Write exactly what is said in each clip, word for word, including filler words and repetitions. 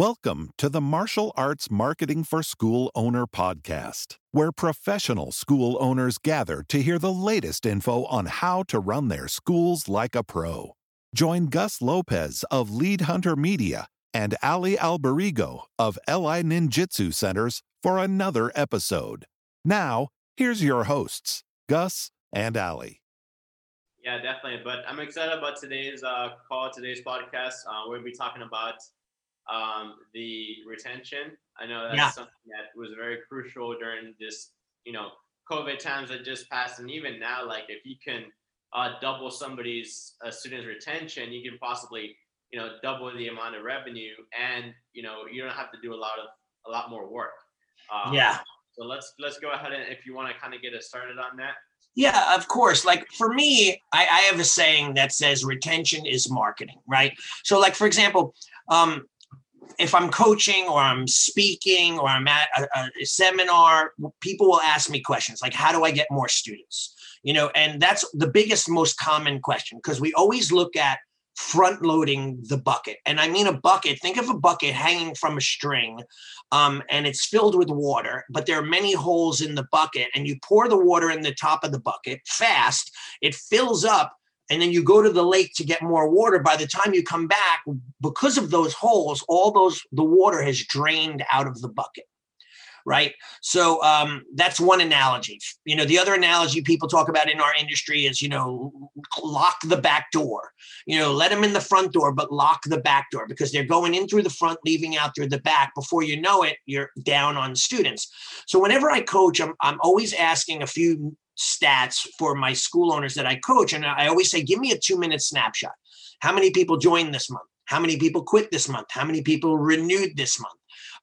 Welcome to the Martial Arts Marketing for School Owner podcast, where professional school owners gather to hear the latest info on how to run their schools like a pro. Join Gus Lopez of Lead Hunter Media and Ali Alberigo of L I Ninjitsu Centers for another episode. Now, here's your hosts, Gus and Ali. Yeah, definitely. But I'm excited about today's uh, call, today's podcast. Uh, we'll be talking about um, the retention. I know that's yeah. something that was very crucial during this, you know, COVID times that just passed. And even now, like if you can uh, double somebody's uh, student's retention, you can possibly, you know, double the amount of revenue and, you know, you don't have to do a lot of, a lot more work. Um, yeah. So let's, let's go ahead and if you want to kind of get us started on that. Yeah, of course. Like for me, I, I have a saying that says retention is marketing, right? So like, for example, um, if I'm coaching or I'm speaking or I'm at a, a seminar, people will ask me questions like, how do I get more students? You know, and that's the biggest, most common question, because we always look at front loading the bucket. And I mean a bucket, think of a bucket hanging from a string um, and it's filled with water, but there are many holes in the bucket and you pour the water in the top of the bucket fast, it fills up. And then you go to the lake to get more water. By the time you come back, because of those holes, all those the water has drained out of the bucket, right? So um, that's one analogy. You know, the other analogy people talk about in our industry is, you know, lock the back door. You know, let them in the front door, but lock the back door because they're going in through the front, leaving out through the back. Before you know it, you're down on students. So whenever I coach, I'm I'm always asking a few stats for my school owners that I coach. And I always say, give me a two minute snapshot. How many people joined this month? How many people quit this month? How many people renewed this month?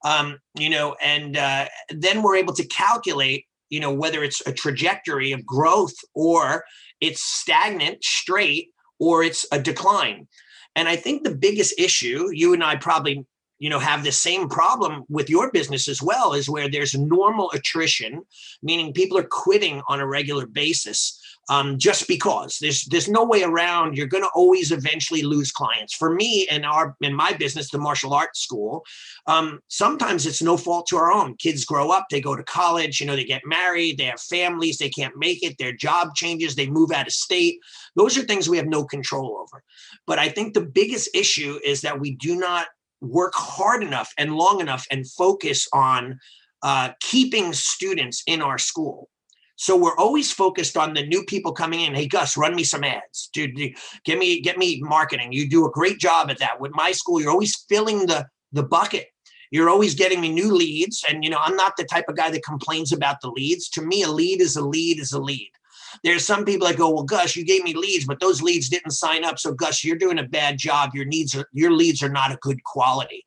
Um, you know, and uh, then we're able to calculate, you know, whether it's a trajectory of growth or it's stagnant, straight, or it's a decline. And I think the biggest issue, you and I probably, you know, have the same problem with your business as well, is where there's normal attrition, meaning people are quitting on a regular basis um, just because there's there's no way around. You're going to always eventually lose clients. For me and our in my business, the martial arts school, um, sometimes it's no fault to our own. Kids grow up, they go to college, you know, they get married, they have families, they can't make it, their job changes, they move out of state. Those are things we have no control over. But I think the biggest issue is that we do not work hard enough and long enough and focus on uh, keeping students in our school. So we're always focused on the new people coming in. Hey, Gus, run me some ads. Dude, get me, get me marketing. You do a great job at that. With my school, you're always filling the, the bucket. You're always getting me new leads. And, you know, I'm not the type of guy that complains about the leads. To me, a lead is a lead is a lead. There's some people that go, well, Gus, you gave me leads, but those leads didn't sign up. So, Gus, you're doing a bad job. Your needs are, your leads are not a good quality.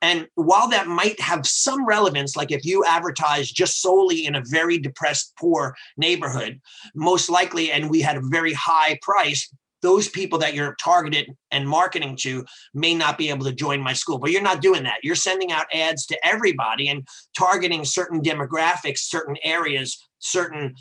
And while that might have some relevance, like if you advertise just solely in a very depressed, poor neighborhood, most likely, and we had a very high price, those people that you're targeted and marketing to may not be able to join my school, but you're not doing that. You're sending out ads to everybody and targeting certain demographics, certain areas, certain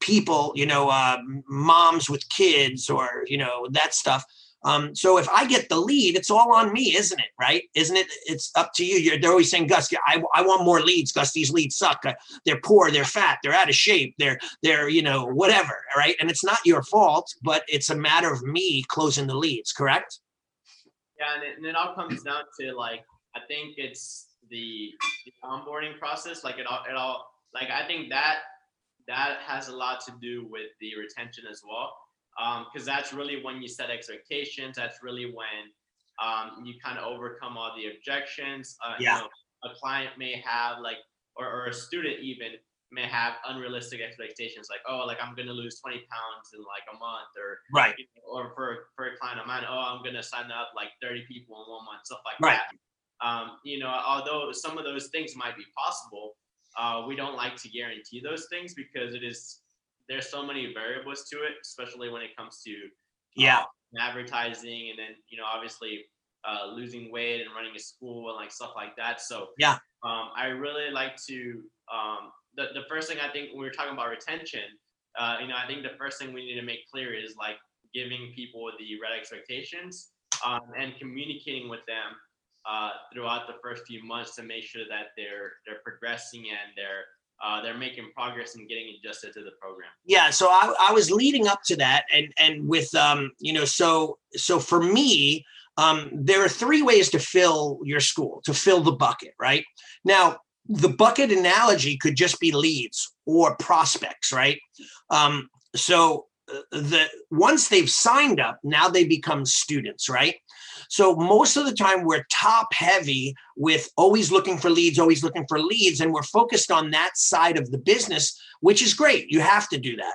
people, you know, uh, moms with kids or, you know, that stuff. Um, so if I get the lead, it's all on me, isn't it? Right. Isn't it? It's up to you. You're, they're always saying, Gus, I, I want more leads. Gus, these leads suck. They're poor. They're fat. They're out of shape. They're, they're, you know, whatever. Right. And it's not your fault, but it's a matter of me closing the leads. Correct. Yeah. And it, and it all comes down to like, I think it's the, the onboarding process. Like it all, it all, like, I think that, that has a lot to do with the retention as well, because um, that's really when you set expectations. That's really when um, you kind of overcome all the objections. Uh, yeah. You know, a client may have like, or, or a student even may have unrealistic expectations, like, oh, like I'm gonna lose twenty pounds in like a month, or right, you know, or for for a client of mine, oh, I'm gonna sign up like thirty people in one month, stuff like right. that. Um, you know, although some of those things might be possible. Uh, we don't like to guarantee those things because it is, there's so many variables to it, especially when it comes to uh, yeah advertising and then, you know, obviously uh, losing weight and running a school and like stuff like that. So yeah, um, I really like to, um, the, the first thing I think when we're talking about retention, uh, you know, I think the first thing we need to make clear is like giving people the right expectations um, and communicating with them uh, throughout the first few months to make sure that they're they're progressing and they're uh, they're making progress and getting adjusted to the program. Yeah, so I, I was leading up to that, and and with um you know so so for me um there are three ways to fill your school, to fill the bucket, right? Now, the bucket analogy could just be leads or prospects, right? Um, so the once they've signed up, now they become students, right? So most of the time we're top heavy with always looking for leads, always looking for leads, and we're focused on that side of the business, which is great. You have to do that.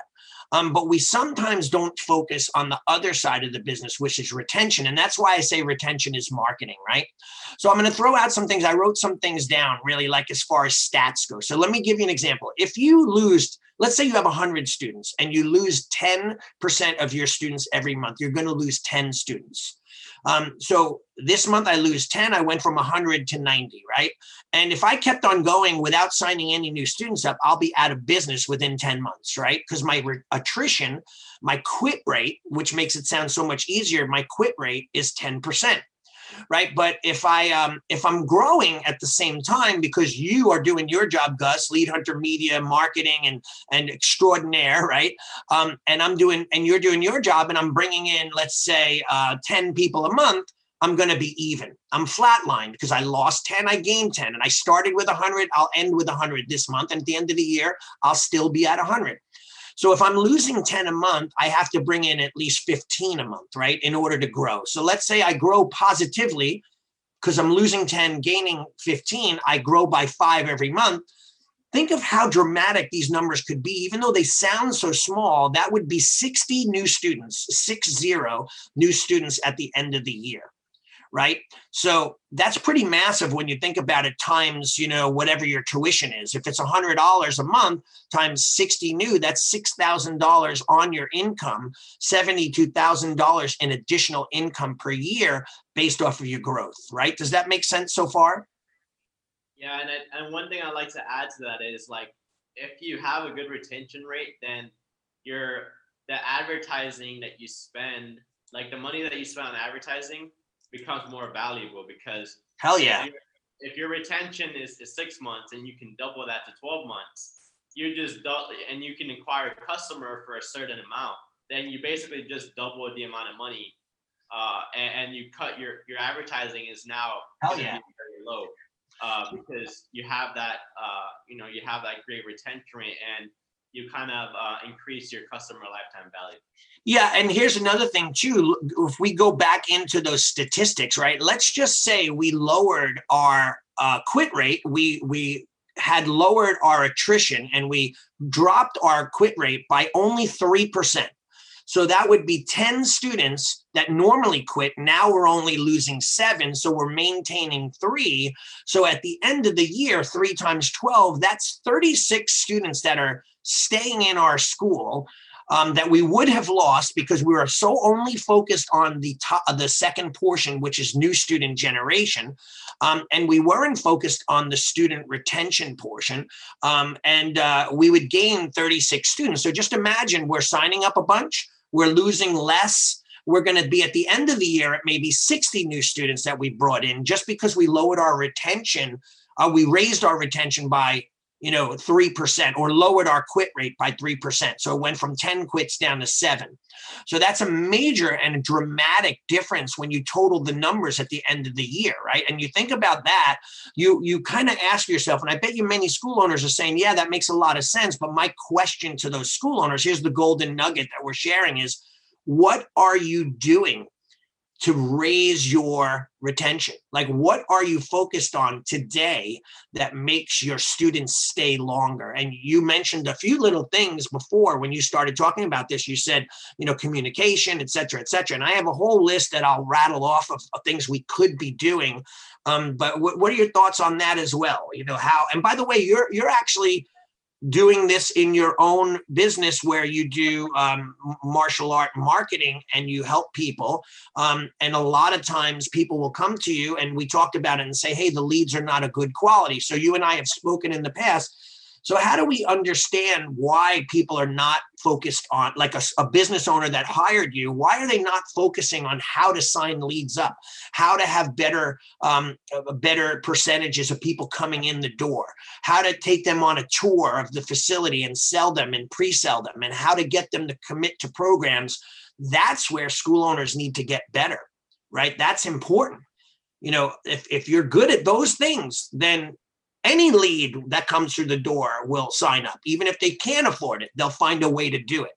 Um, but we sometimes don't focus on the other side of the business, which is retention. And that's why I say retention is marketing, right? So I'm going to throw out some things. I wrote some things down really, like as far as stats go. So let me give you an example. If you lose, let's say you have one hundred students and you lose ten percent of your students every month, you're going to lose ten students. Um, so this month I lose ten, I went from one hundred to ninety, right? And if I kept on going without signing any new students up, I'll be out of business within ten months, right? Because my re- attrition, my quit rate, which makes it sound so much easier, my quit rate is ten percent, right? But if, I, um, if I'm growing at the same time, because you are doing your job, Gus, Lead Hunter Media, marketing and, and extraordinaire, right? Um, and I'm doing, and you're doing your job, and I'm bringing in, let's say, uh, ten people a month, I'm going to be even. I'm flatlined because I lost ten, I gained ten, and I started with one hundred, I'll end with one hundred this month, and at the end of the year, I'll still be at one hundred. So if I'm losing ten a month, I have to bring in at least fifteen a month, right, in order to grow. So let's say I grow positively because I'm losing ten, gaining fifteen, I grow by five every month. Think of how dramatic these numbers could be. Even though they sound so small, that would be sixty new students, six zero new students at the end of the year. Right. So that's pretty massive when you think about it times, you know, whatever your tuition is. If it's one hundred dollars a month times sixty new, that's six thousand dollars on your income, seventy-two thousand dollars in additional income per year based off of your growth. Right. Does that make sense so far? Yeah. And, I, and one thing I like to add to that is, like, if you have a good retention rate, then your the advertising that you spend, like the money that you spend on advertising, becomes more valuable, because hell yeah, if, if your retention is, is six months and you can double that to twelve months, you just double, and you can acquire a customer for a certain amount, then you basically just double the amount of money, uh, and, and you cut your your advertising is now hell yeah very low, uh, because you have that uh, you know you have that great retention rate, and you kind of uh, increase your customer lifetime value. Yeah, and here's another thing too. If we go back into those statistics, right? Let's just say we lowered our uh, quit rate. We we had lowered our attrition, and we dropped our quit rate by only three percent. So that would be ten students that normally quit. Now we're only losing seven, so we're maintaining three. So at the end of the year, three times twelve, that's thirty-six students that are staying in our school, um, that we would have lost because we were so only focused on the top, the second portion, which is new student generation. Um, and we weren't focused on the student retention portion. Um, and uh, we would gain thirty-six students. So just imagine, we're signing up a bunch, we're losing less. We're going to be at the end of the year at maybe sixty new students that we brought in, just because we lowered our retention. Uh, we raised our retention by you know, three percent, or lowered our quit rate by three percent. So it went from ten quits down to seven. So that's a major and a dramatic difference when you total the numbers at the end of the year, right? And you think about that, you, you kind of ask yourself, and I bet you many school owners are saying, yeah, that makes a lot of sense. But my question to those school owners, here's the golden nugget that we're sharing, is what are you doing to raise your retention? Like, what are you focused on today that makes your students stay longer? And you mentioned a few little things before when you started talking about this. You said, you know, communication, et cetera, et cetera. And I have a whole list that I'll rattle off of things we could be doing. Um, but w- what are your thoughts on that as well? You know, how, and by the way, you're, you're actually doing this in your own business, where you do um, martial art marketing and you help people. Um, and a lot of times people will come to you, and we talked about it, and say, hey, the leads are not a good quality. So you and I have spoken in the past. So how do we understand why people are not focused on, like a, a business owner that hired you, why are they not focusing on how to sign leads up, how to have better um, better percentages of people coming in the door, how to take them on a tour of the facility and sell them and pre-sell them, and how to get them to commit to programs? That's where school owners need to get better, right? That's important. You know, if, if you're good at those things, then any lead that comes through the door will sign up. Even if they can't afford it, they'll find a way to do it.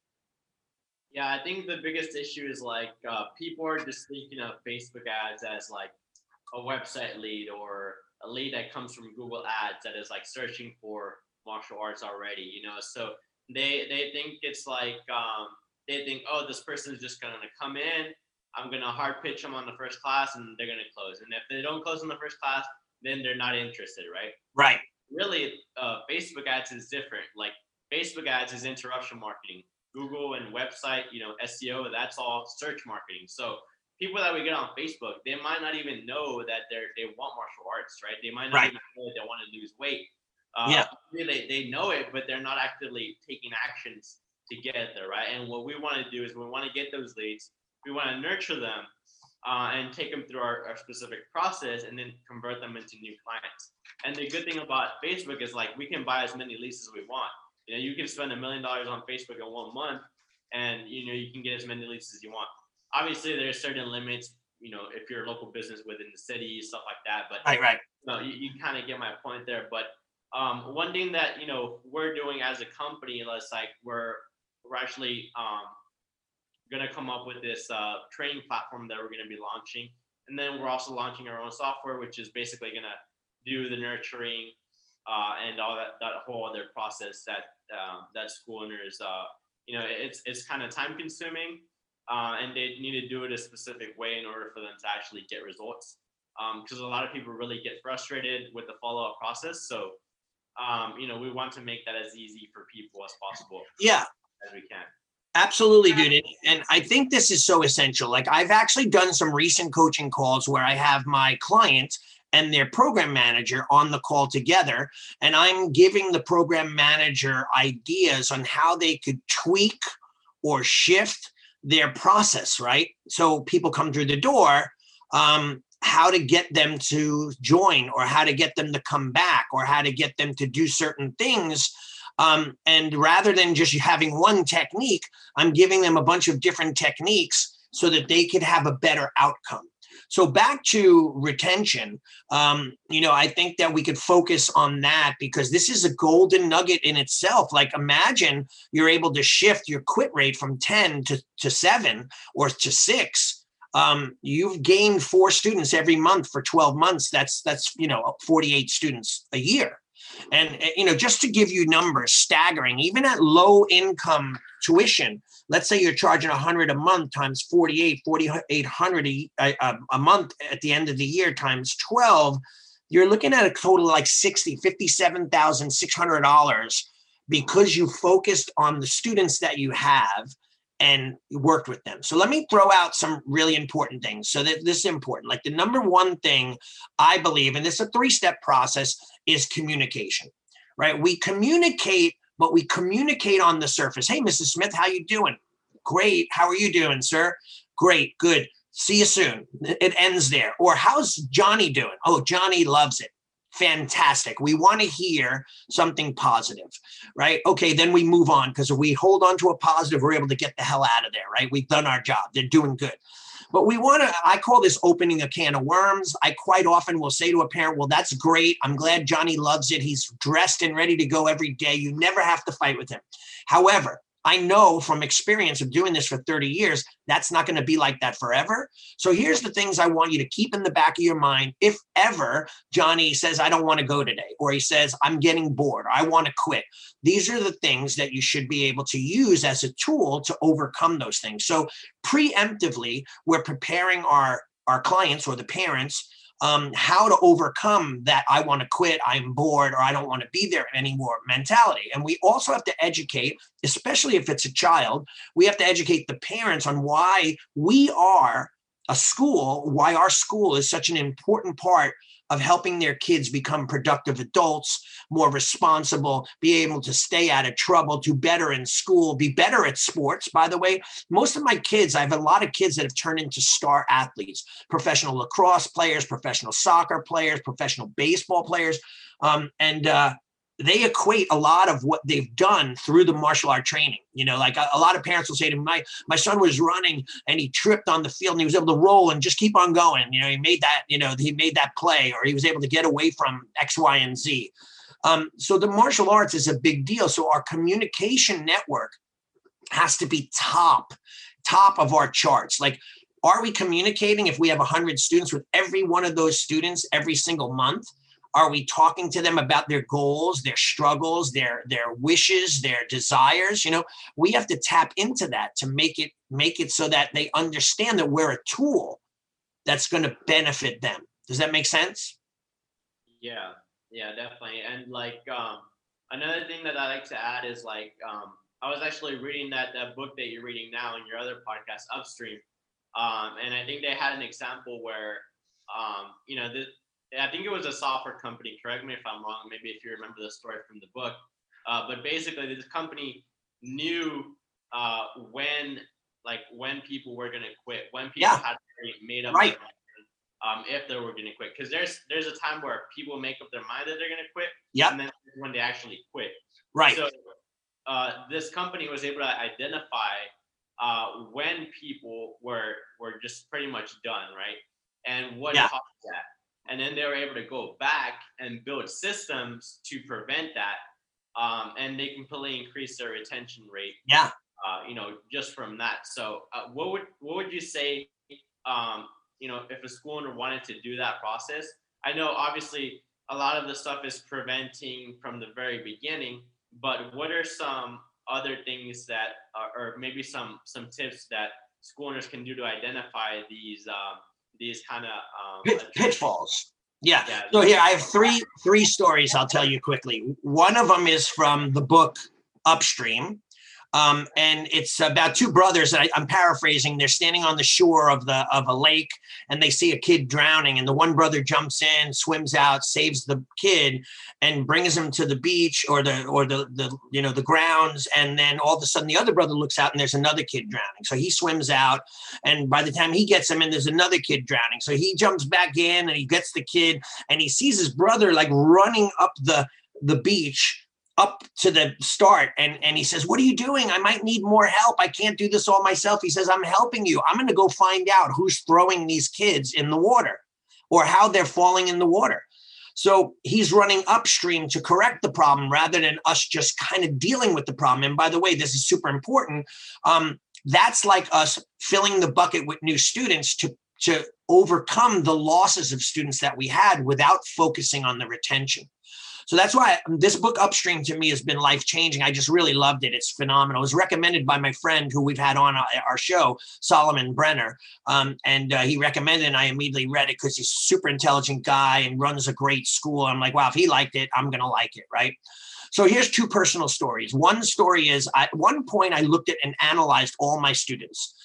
Yeah, I think the biggest issue is like uh, people are just thinking of Facebook ads as like a website lead or a lead that comes from Google ads that is like searching for martial arts already, you know? So they, they think it's like, um, they think, oh, this person is just going to come in. I'm going to hard pitch them on the first class and they're going to close. And if they don't close on the first class, then they're not interested, right? Right. Really, uh, Facebook ads is different. Like Facebook ads is interruption marketing. Google and website, you know, S E O, that's all search marketing. So people that we get on Facebook, they might not even know that they they want martial arts, right? They might not right. even know they want to lose weight. Uh, yeah. They, they know it, but they're not actively taking actions to get there, right? And what we want to do is we want to get those leads. We want to nurture them. Uh, and take them through our, our specific process and then convert them into new clients. And the good thing about Facebook is like, we can buy as many leads as we want. You know, you can spend a million dollars on Facebook in one month and, you know, you can get as many leads as you want. Obviously there are certain limits, you know, if you're a local business within the city, stuff like that, but right, right. You know, you, you kind of get my point there. But um, one thing that, you know, we're doing as a company, let's like we're, we're actually, um, going to come up with this uh, training platform that we're going to be launching. And then we're also launching our own software, which is basically going to do the nurturing uh, and all that, that whole other process that, um, that school owners, uh, you know, it's, it's kind of time consuming uh, and they need to do it a specific way in order for them to actually get results. Um, Cause a lot of people really get frustrated with the follow-up process. So, um, you know, we want to make that as easy for people as possible. Yeah. As we can. Absolutely, dude. And I think this is so essential. Like I've actually done some recent coaching calls where I have my clients and their program manager on the call together. And I'm giving the program manager ideas on how they could tweak or shift their process, right? So people come through the door, um, how to get them to join or how to get them to come back or how to get them to do certain things. Um, and rather than just having one technique, I'm giving them a bunch of different techniques so that they could have a better outcome. So back to retention, um, you know, I think that we could focus on that because this is a golden nugget in itself. Like imagine you're able to shift your quit rate from ten to, to seven or to six. Um, you've gained four students every month for twelve months. That's, that's, you know, forty-eight students a year. And, you know, just to give you numbers, staggering, even at low income tuition, let's say you're charging one hundred a month times forty-eight, forty-eight hundred a, a, a month at the end of the year times twelve, you're looking at a total of like sixty, fifty-seven thousand six hundred dollars because you focused on the students that you have and worked with them. So let me throw out some really important things. So that this is important, like the number one thing I believe, and this is a three-step process, is communication, right? We communicate, but we communicate on the surface. Hey, Missus Smith, how you doing? Great. How are you doing, sir? Great. Good. See you soon. It ends there. Or how's Johnny doing? Oh, Johnny loves it. Fantastic. We want to hear something positive, right? Okay, then we move on because if we hold on to a positive, we're able to get the hell out of there, right? We've done our job. They're doing good. But we want to, I call this opening a can of worms. I quite often will say to a parent, well, that's great. I'm glad Johnny loves it. He's dressed and ready to go every day. You never have to fight with him. However, I know from experience of doing this for thirty years, that's not going to be like that forever. So here's the things I want you to keep in the back of your mind. If ever Johnny says, I don't want to go today, or he says, I'm getting bored, or I want to quit. These are the things that you should be able to use as a tool to overcome those things. So preemptively, we're preparing our, our clients or the parents um, how to overcome that I want to quit, I'm bored, or I don't want to be there anymore mentality. And we also have to educate, especially if it's a child, we have to educate the parents on why we are a school, why our school is such an important part of helping their kids become productive adults, more responsible, be able to stay out of trouble, do better in school, be better at sports. By the way, most of my kids, I have a lot of kids that have turned into star athletes, professional lacrosse players, professional soccer players, professional baseball players. Um, and uh, they equate a lot of what they've done through the martial art training. You know, like a, a lot of parents will say to me, my, my son was running and he tripped on the field and he was able to roll and just keep on going. You know, he made that, you know, he made that play, or he was able to get away from X, Y, and Z. Um, so the martial arts is a big deal. So our communication network has to be top, top of our charts. Like, are we communicating if we have one hundred students with every one of those students every single month? Are we talking to them about their goals, their struggles, their, their wishes, their desires? You know, we have to tap into that to make it, make it so that they understand that we're a tool that's going to benefit them. Does that make sense? Yeah, yeah, definitely. And like, um, another thing that I like to add is like, um, I was actually reading that, that book that you're reading now in your other podcast, Upstream. Um, and I think they had an example where, um, you know, this, I think it was a software company, correct me if I'm wrong, maybe if you remember the story from the book, uh, but basically this company knew uh, when, like when people were going to quit, when people yeah. had made up right. their mind, um, if they were going to quit. Because there's there's a time where people make up their mind that they're going to quit, yep. and then when they actually quit. Right. So uh, this company was able to identify uh, when people were were just pretty much done, right? And what yeah. caused that? And then they were able to go back and build systems to prevent that. Um, and they completely increase their retention rate. Yeah. Uh, you know, just from that. So uh, what would, what would you say, um, you know, if a school owner wanted to do that process? I know obviously a lot of the stuff is preventing from the very beginning, but what are some other things that, uh, or maybe some, some tips that school owners can do to identify these, uh, these kind of um, Pit, pitfalls. Yeah. yeah. So here I have three, three stories I'll tell you quickly. One of them is from the book Upstream. Um, and it's about two brothers that I, I'm paraphrasing. They're standing on the shore of the, of a lake, and they see a kid drowning, and the one brother jumps in, swims out, saves the kid and brings him to the beach or the, or the, the, you know, the grounds. And then all of a sudden the other brother looks out and there's another kid drowning. So he swims out, and by the time he gets him in, there's another kid drowning. So he jumps back in and he gets the kid, and he sees his brother like running up the, the beach up to the start. And, and he says, what are you doing? I might need more help. I can't do this all myself. He says, I'm helping you. I'm going to go find out who's throwing these kids in the water or how they're falling in the water. So he's running upstream to correct the problem rather than us just kind of dealing with the problem. And by the way, this is super important. Um, that's like us filling the bucket with new students to, to overcome the losses of students that we had without focusing on the retention. So that's why this book Upstream to me has been life-changing. I just really loved it. It's phenomenal. It was recommended by my friend who we've had on our show, Solomon Brenner. Um, and uh, he recommended it, and I immediately read it because he's a super intelligent guy and runs a great school. I'm like, wow, if he liked it, I'm going to like it, right? So here's two personal stories. One story is, I, at one point I looked at and analyzed all my students.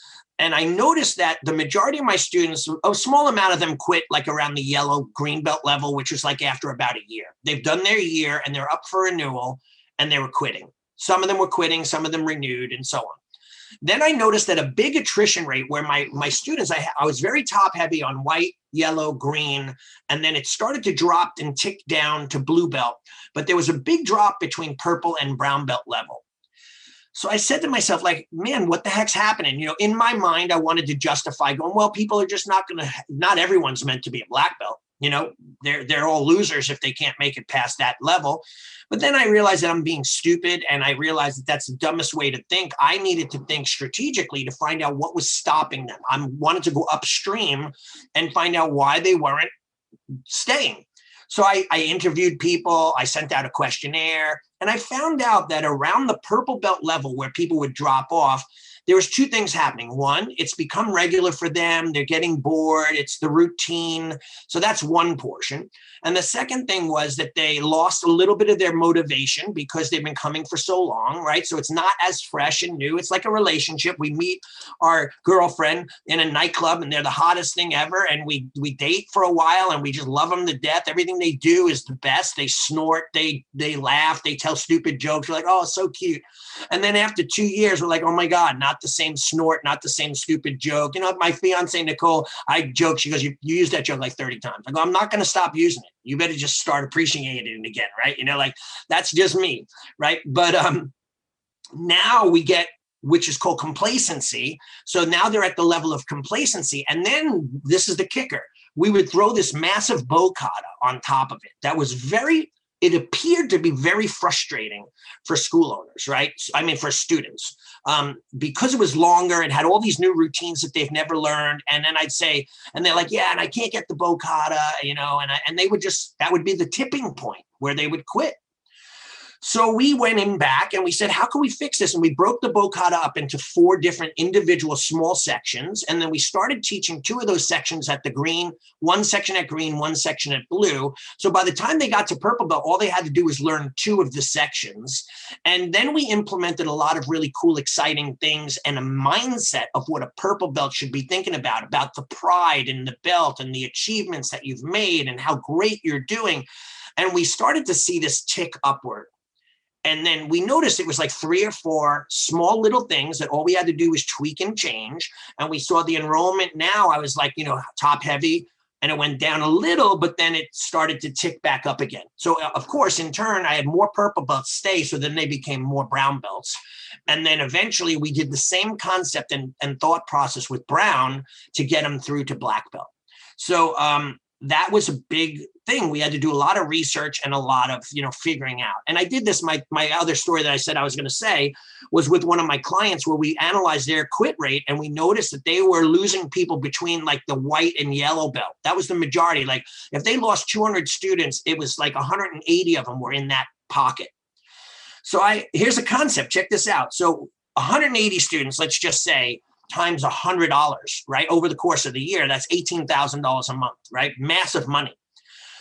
And I noticed that the majority of my students, a small amount of them quit like around the yellow green belt level, which was like after about a year. They've done their year and they're up for renewal, and they were quitting. Some of them were quitting, some of them renewed, and so on. Then I noticed that a big attrition rate where my, my students, I, I was very top heavy on white, yellow, green, and then it started to drop and tick down to blue belt. But there was a big drop between purple and brown belt level. So I said to myself, like, man, what the heck's happening? You know, in my mind, I wanted to justify going, well, people are just not going to, not everyone's meant to be a black belt. You know, they're, they're all losers if they can't make it past that level. But then I realized that I'm being stupid. And I realized that that's the dumbest way to think. I needed to think strategically to find out what was stopping them. I wanted to go upstream and find out why they weren't staying. So I, I interviewed people, I sent out a questionnaire, and I found out that around the purple belt level where people would drop off, there was two things happening. One, it's become regular for them. They're getting bored. It's the routine. So that's one portion. And the second thing was that they lost a little bit of their motivation because they've been coming for so long, right? So it's not as fresh and new. It's like a relationship. We meet our girlfriend in a nightclub and they're the hottest thing ever. And we, we date for a while and we just love them to death. Everything they do is the best. They snort, they, they laugh, they tell stupid jokes. You're like, oh, so cute. And then after two years, we're like, oh my God, not the same snort, not the same stupid joke. You know, my fiance, Nicole, I joke, she goes, you, you use that joke like thirty times. I go, I'm not going to stop using it. You better just start appreciating it again. Right. You know, like that's just me. Right. But um, now we get, which is called complacency. So now they're at the level of complacency. And then this is the kicker. We would throw this massive bocata on top of it. That was very, it appeared to be very frustrating for school owners, right? I mean, for students, um, because it was longer and had all these new routines that they've never learned. And then I'd say, and they're like, yeah, and I can't get the bocata, you know, and I, and they would just, that would be the tipping point where they would quit. So we went in back and we said, how can we fix this? And we broke the bocata up into four different individual small sections. And then we started teaching two of those sections at the green, one section at green, one section at blue. So by the time they got to purple belt, all they had to do was learn two of the sections. And then we implemented a lot of really cool, exciting things and a mindset of what a purple belt should be thinking about, about the pride in the belt and the achievements that you've made and how great you're doing. And we started to see this tick upward. And then we noticed it was like three or four small little things that all we had to do was tweak and change. And we saw the enrollment now, I was like, you know, top heavy, and it went down a little, but then it started to tick back up again. So of course, in turn, I had more purple belts stay. So then they became more brown belts. And then eventually we did the same concept and, and thought process with brown to get them through to black belt. So um, that was a big thing. We had to do a lot of research and a lot of, you know, figuring out. And I did this, my, my other story that I said I was going to say was with one of my clients where we analyzed their quit rate and we noticed that they were losing people between like the white and yellow belt. That was the majority. Like if they lost two hundred students, it was like one hundred eighty of them were in that pocket. So I, here's a concept, check this out. So one hundred eighty students, let's just say, times one hundred dollars, right? Over the course of the year, that's eighteen thousand dollars a month, right? Massive money.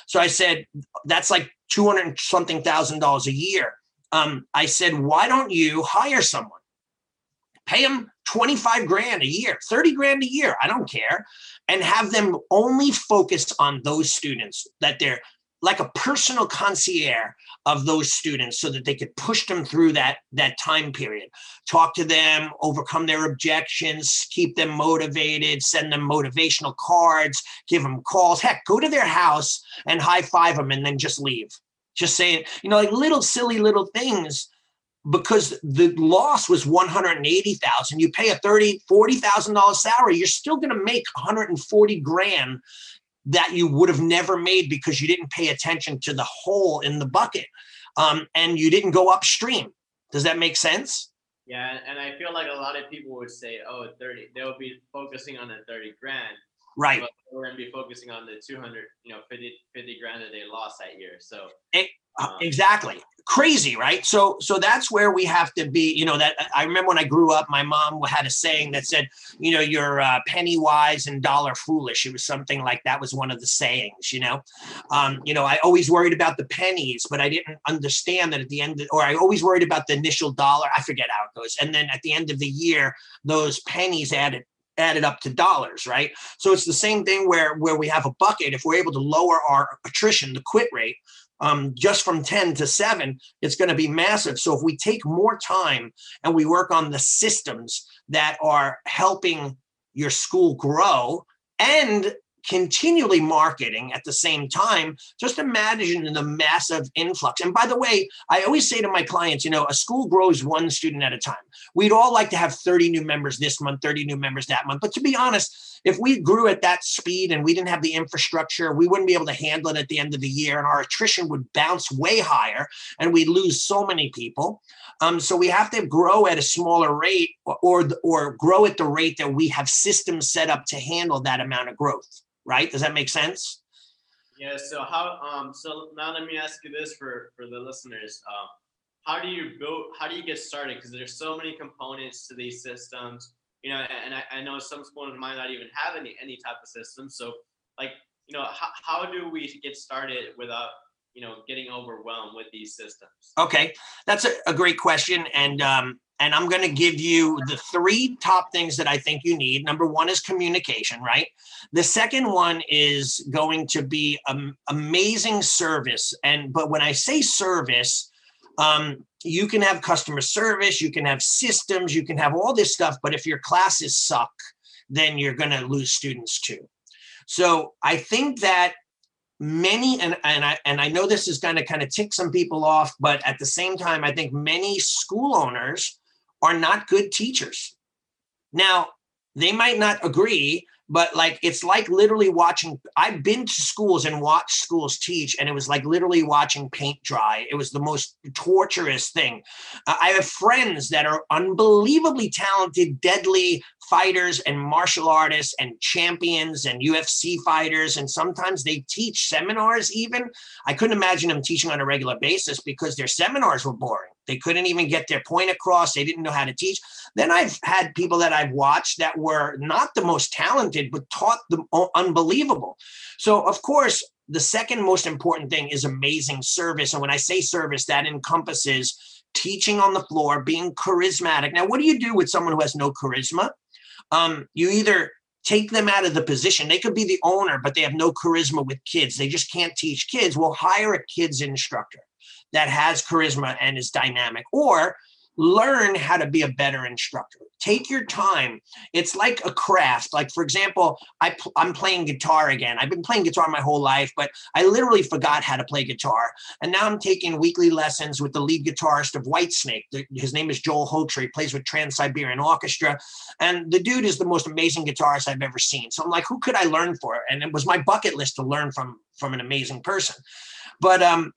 So I said, that's like two hundred something thousand dollars a year. Um, I said, why don't you hire someone? Pay them twenty-five grand a year, thirty grand a year, I don't care. And have them only focus on those students that they're like a personal concierge of those students so that they could push them through that, that time period, talk to them, overcome their objections, keep them motivated, send them motivational cards, give them calls, heck, go to their house and high five them and then just leave. Just saying, you know, like little silly little things, because the loss was one hundred eighty thousand. You pay a thirty, forty thousand dollars salary, you're still going to make one hundred forty grand that you would have never made because you didn't pay attention to the hole in the bucket um, and you didn't go upstream. Does that make sense? Yeah. And I feel like a lot of people would say, oh, thirty, they'll be focusing on the thirty grand. Right. But we're going to be focusing on the two hundred, you know, fifty grand that they lost that year. So it, um, exactly. Crazy, right? So, so that's where we have to be, you know, that I remember when I grew up, my mom had a saying that said, you know, you're uh, penny wise and dollar foolish. It was something like that was one of the sayings, you know, um, you know, I always worried about the pennies, but I didn't understand that at the end, or I always worried about the initial dollar. I forget how it goes. And then at the end of the year, those pennies added added up to dollars, right? So it's the same thing where, where we have a bucket. If we're able to lower our attrition, the quit rate, um, just from ten to seven, it's going to be massive. So if we take more time and we work on the systems that are helping your school grow and continually marketing at the same time, just imagine the massive influx. And by the way, I always say to my clients, you know, a school grows one student at a time. We'd all like to have thirty new members this month, thirty new members that month. But to be honest, if we grew at that speed and we didn't have the infrastructure, we wouldn't be able to handle it at the end of the year. And our attrition would bounce way higher and we'd lose so many people. Um, so we have to grow at a smaller rate or, or, or grow at the rate that we have systems set up to handle that amount of growth. Right? Does that make sense? Yeah. So how, um, so now let me ask you this for, for the listeners, um, how do you build, how do you get started? Because there's so many components to these systems, you know, and I, I know some schools might not even have any, any type of system. So like, you know, how, how do we get started without, you know, getting overwhelmed with these systems? Okay, that's a, a great question. And, um, and I'm going to give you the three top things that I think you need. Number one is communication, right? The second one is going to be um, amazing service. And, but when I say service, um, you can have customer service, you can have systems, you can have all this stuff, but if your classes suck, then you're going to lose students too. So I think that many, and, and I and I know this is going to kind of tick some people off, but at the same time, I think many school owners are not good teachers. Now, they might not agree, but like, it's like literally watching, I've been to schools and watched schools teach, and it was like literally watching paint dry. It was the most torturous thing. Uh, I have friends that are unbelievably talented, deadly fighters and martial artists and champions and U F C fighters. And sometimes they teach seminars even. I couldn't imagine them teaching on a regular basis because their seminars were boring. They couldn't even get their point across. They didn't know how to teach. Then I've had people that I've watched that were not the most talented, but taught them unbelievable. So of course, the second most important thing is amazing service. And when I say service, that encompasses teaching on the floor, being charismatic. Now, what do you do with someone who has no charisma? Um, you either take them out of the position. They could be the owner, but they have no charisma with kids. They just can't teach kids. Well, hire a kids instructor that has charisma and is dynamic, or learn how to be a better instructor. Take your time. It's like a craft. Like, for example, I pl- I'm playing guitar again. I've been playing guitar my whole life, but I literally forgot how to play guitar. And now I'm taking weekly lessons with the lead guitarist of Whitesnake. The, his name is Joel Hoekstra. He plays with Trans-Siberian Orchestra. And the dude is the most amazing guitarist I've ever seen. So I'm like, who could I learn for? And it was my bucket list to learn from, from an amazing person. But, um,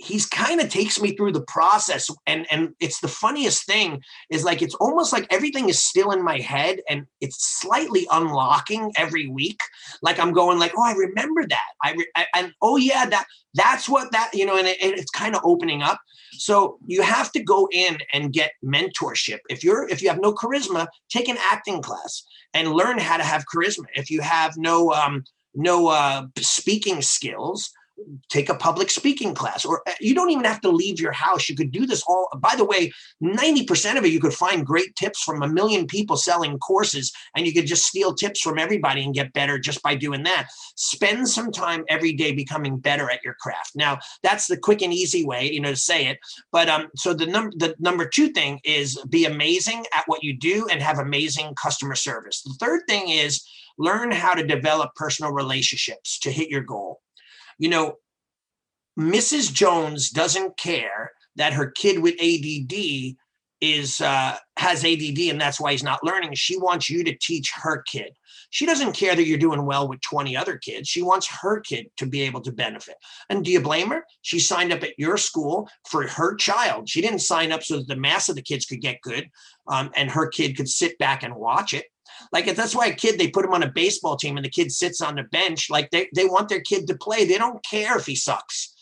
he's kind of takes me through the process. And, and it's the funniest thing is like, it's almost like everything is still in my head and it's slightly unlocking every week. Like I'm going like, oh, I remember that. I, re- I and oh yeah, that that's what that, you know, and, it, and it's kind of opening up. So you have to go in and get mentorship. If you're, if you have no charisma, take an acting class and learn how to have charisma. If you have no, um, no uh, speaking skills, take a public speaking class, or you don't even have to leave your house. You could do this all. By the way, ninety percent of it, you could find great tips from a million people selling courses, and you could just steal tips from everybody and get better just by doing that. Spend some time every day becoming better at your craft. Now, that's the quick and easy way, you know, to say it. But um, so the number, the number two thing is be amazing at what you do and have amazing customer service. The third thing is learn how to develop personal relationships to hit your goal. You know, Missus Jones doesn't care that her kid with A D D is uh, has A D D and that's why he's not learning. She wants you to teach her kid. She doesn't care that you're doing well with twenty other kids. She wants her kid to be able to benefit. And do you blame her? She signed up at your school for her child. She didn't sign up so that the mass of the kids could get good um, and her kid could sit back and watch it. Like, if that's why a kid, they put him on a baseball team and the kid sits on the bench, like they, they want their kid to play. They don't care if he sucks.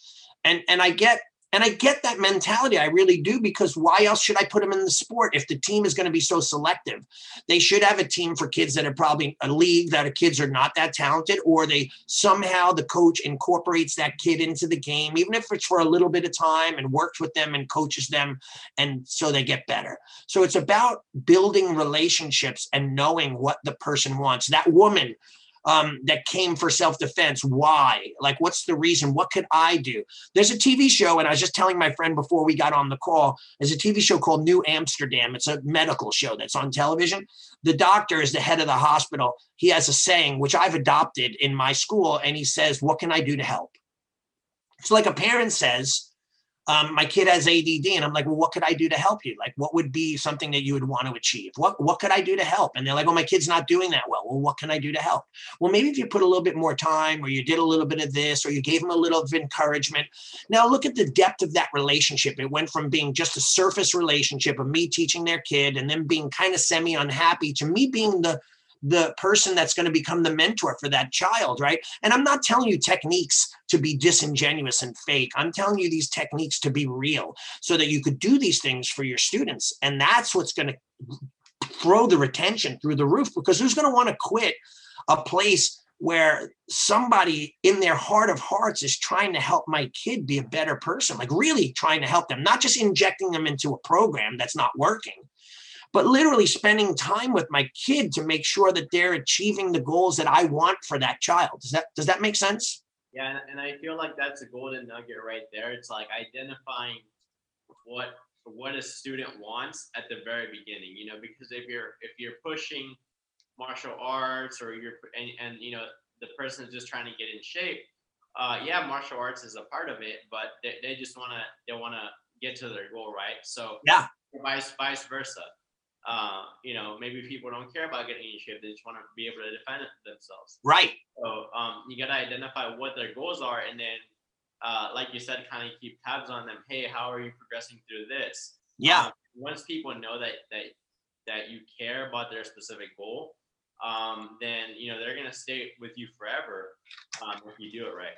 And, and I get, and I get that mentality. I really do, because why else should I put him in the sport if the team is going to be so selective? They should have a team for kids that are probably a league that are kids are not that talented, or they somehow the coach incorporates that kid into the game, even if it's for a little bit of time, and works with them and coaches them, and so they get better. So it's about building relationships and knowing what the person wants. That woman Um, that came for self-defense. Why? Like, what's the reason? What could I do? There's a T V show, and I was just telling my friend before we got on the call, there's a T V show called New Amsterdam. It's a medical show that's on television. The doctor is the head of the hospital. He has a saying, which I've adopted in my school, and he says, what can I do to help? It's like a parent says, um, my kid has A D D, and I'm like, well, what could I do to help you? Like, what would be something that you would want to achieve? What, what could I do to help? And they're like, oh, my kid's not doing that well. Well, what can I do to help? Well, maybe if you put a little bit more time, or you did a little bit of this, or you gave him a little of encouragement. Now look at the depth of that relationship. It went from being just a surface relationship of me teaching their kid and them being kind of semi unhappy to me being the the person that's going to become the mentor for that child, right? And I'm not telling you techniques to be disingenuous and fake. I'm telling you these techniques to be real so that you could do these things for your students. And that's what's going to throw the retention through the roof, because who's going to want to quit a place where somebody in their heart of hearts is trying to help my kid be a better person, like really trying to help them, not just injecting them into a program that's not working, but literally spending time with my kid to make sure that they're achieving the goals that I want for that child. Does that, does that make sense? Yeah. And I feel like that's a golden nugget right there. It's like identifying what, what a student wants at the very beginning, you know, because if you're, if you're pushing martial arts, or you're, and, and you know, the person is just trying to get in shape. Uh, yeah, martial arts is a part of it, but they, they just want to, they want to get to their goal. Right. So yeah, vice, vice versa. Uh, you know, maybe people don't care about getting in shape. They just want to be able to defend themselves. Right. So um, you got to identify what their goals are. And then, uh, like you said, kind of keep tabs on them. Hey, how are you progressing through this? Yeah. Um, once people know that, that, that you care about their specific goal, um then you know they're gonna stay with you forever um if you do it right.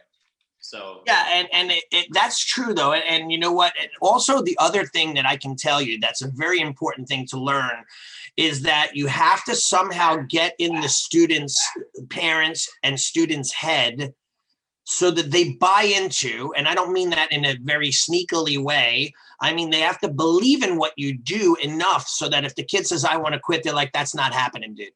So yeah, and and it, it, that's true though. And, and you know what, and also the other thing that I can tell you that's a very important thing to learn is that you have to somehow get in the students, parents and students' head so that they buy into, and I don't mean that in a very sneakily way, I mean, they have to believe in what you do enough so that if the kid says, I want to quit, they're like, that's not happening, dude.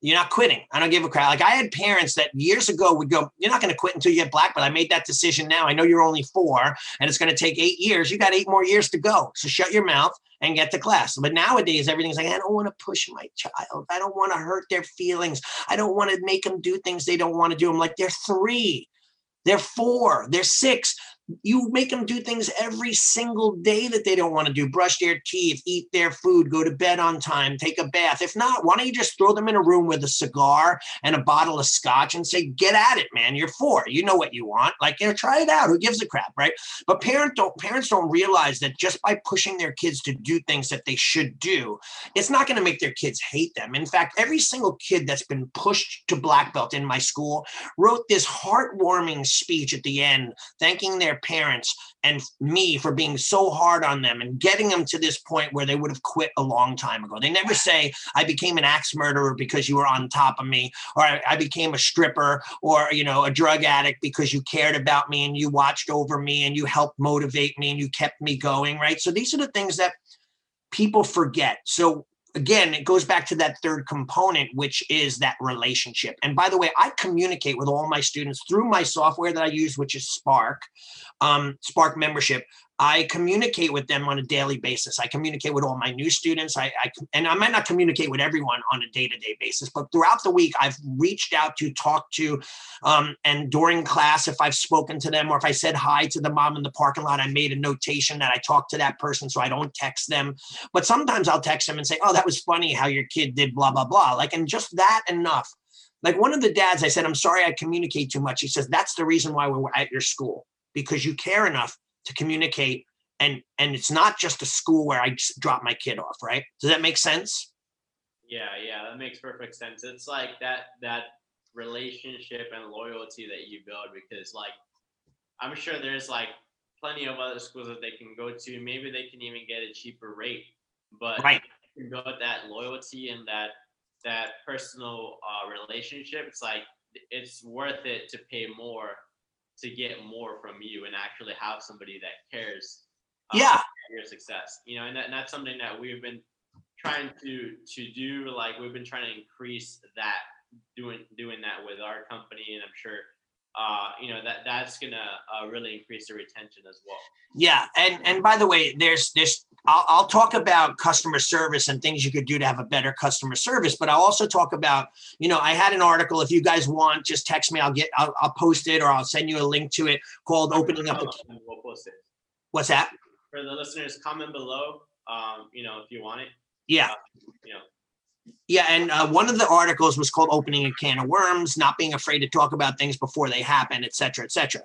You're not quitting. I don't give a crap. Like I had parents that years ago would go, you're not going to quit until you get black, but I made that decision now. I know you're only four and it's going to take eight years. You got eight more years to go. So shut your mouth and get to class. But nowadays, everything's like, I don't want to push my child. I don't want to hurt their feelings. I don't want to make them do things they don't want to do. I'm like, they're three. They're four, they're six. You make them do things every single day that they don't want to do. Brush their teeth, eat their food, go to bed on time, take a bath. If not, why don't you just throw them in a room with a cigar and a bottle of scotch and say, get at it, man. You're four. You know what you want. Like, you know, try it out. Who gives a crap, right? But parents don't, parents don't realize that just by pushing their kids to do things that they should do, it's not going to make their kids hate them. In fact, every single kid that's been pushed to black belt in my school wrote this heartwarming speech at the end, thanking their parents and me for being so hard on them and getting them to this point where they would have quit a long time ago. They never say, I became an axe murderer because you were on top of me, or I became a stripper, or, you know, a drug addict because you cared about me and you watched over me and you helped motivate me and you kept me going, right? So these are the things that people forget. So again, it goes back to that third component, which is that relationship. And by the way, I communicate with all my students through my software that I use, which is Spark, um, Spark membership. I communicate with them on a daily basis. I communicate with all my new students. I, I and I might not communicate with everyone on a day-to-day basis, but throughout the week, I've reached out to, talk to, um, and during class, if I've spoken to them or if I said hi to the mom in the parking lot, I made a notation that I talked to that person so I don't text them. But sometimes I'll text them and say, oh, that was funny how your kid did blah, blah, blah. Like, and just that enough. Like one of the dads, I said, I'm sorry I communicate too much. He says, that's the reason why we're at your school, because you care enough to communicate. And, and it's not just a school where I just drop my kid off. Right. Does that make sense? Yeah. Yeah. That makes perfect sense. It's like that, that relationship and loyalty that you build, because like, I'm sure there's like plenty of other schools that they can go to. Maybe they can even get a cheaper rate, but right, you can build that loyalty and that, that personal uh, relationship. It's like, it's worth it to pay more to get more from you and actually have somebody that cares um, yeah, your success, you know, and, that, and that's something that we've been trying to, to do. Like we've been trying to increase that, doing, doing that with our company. And I'm sure, uh, you know, that that's going to uh, really increase the retention as well. Yeah. And, and by the way, there's this, I'll, I'll talk about customer service and things you could do to have a better customer service, but I'll also talk about, you know, I had an article, if you guys want, just text me, I'll get, I'll, I'll post it, or I'll send you a link to it, called Opening Up. A... We'll post it. What's that? For the listeners, comment below, um, you know, if you want it. Yeah. Uh, you know. Yeah. And uh, one of the articles was called Opening a Can of Worms, not being afraid to talk about things before they happen, et cetera, et cetera.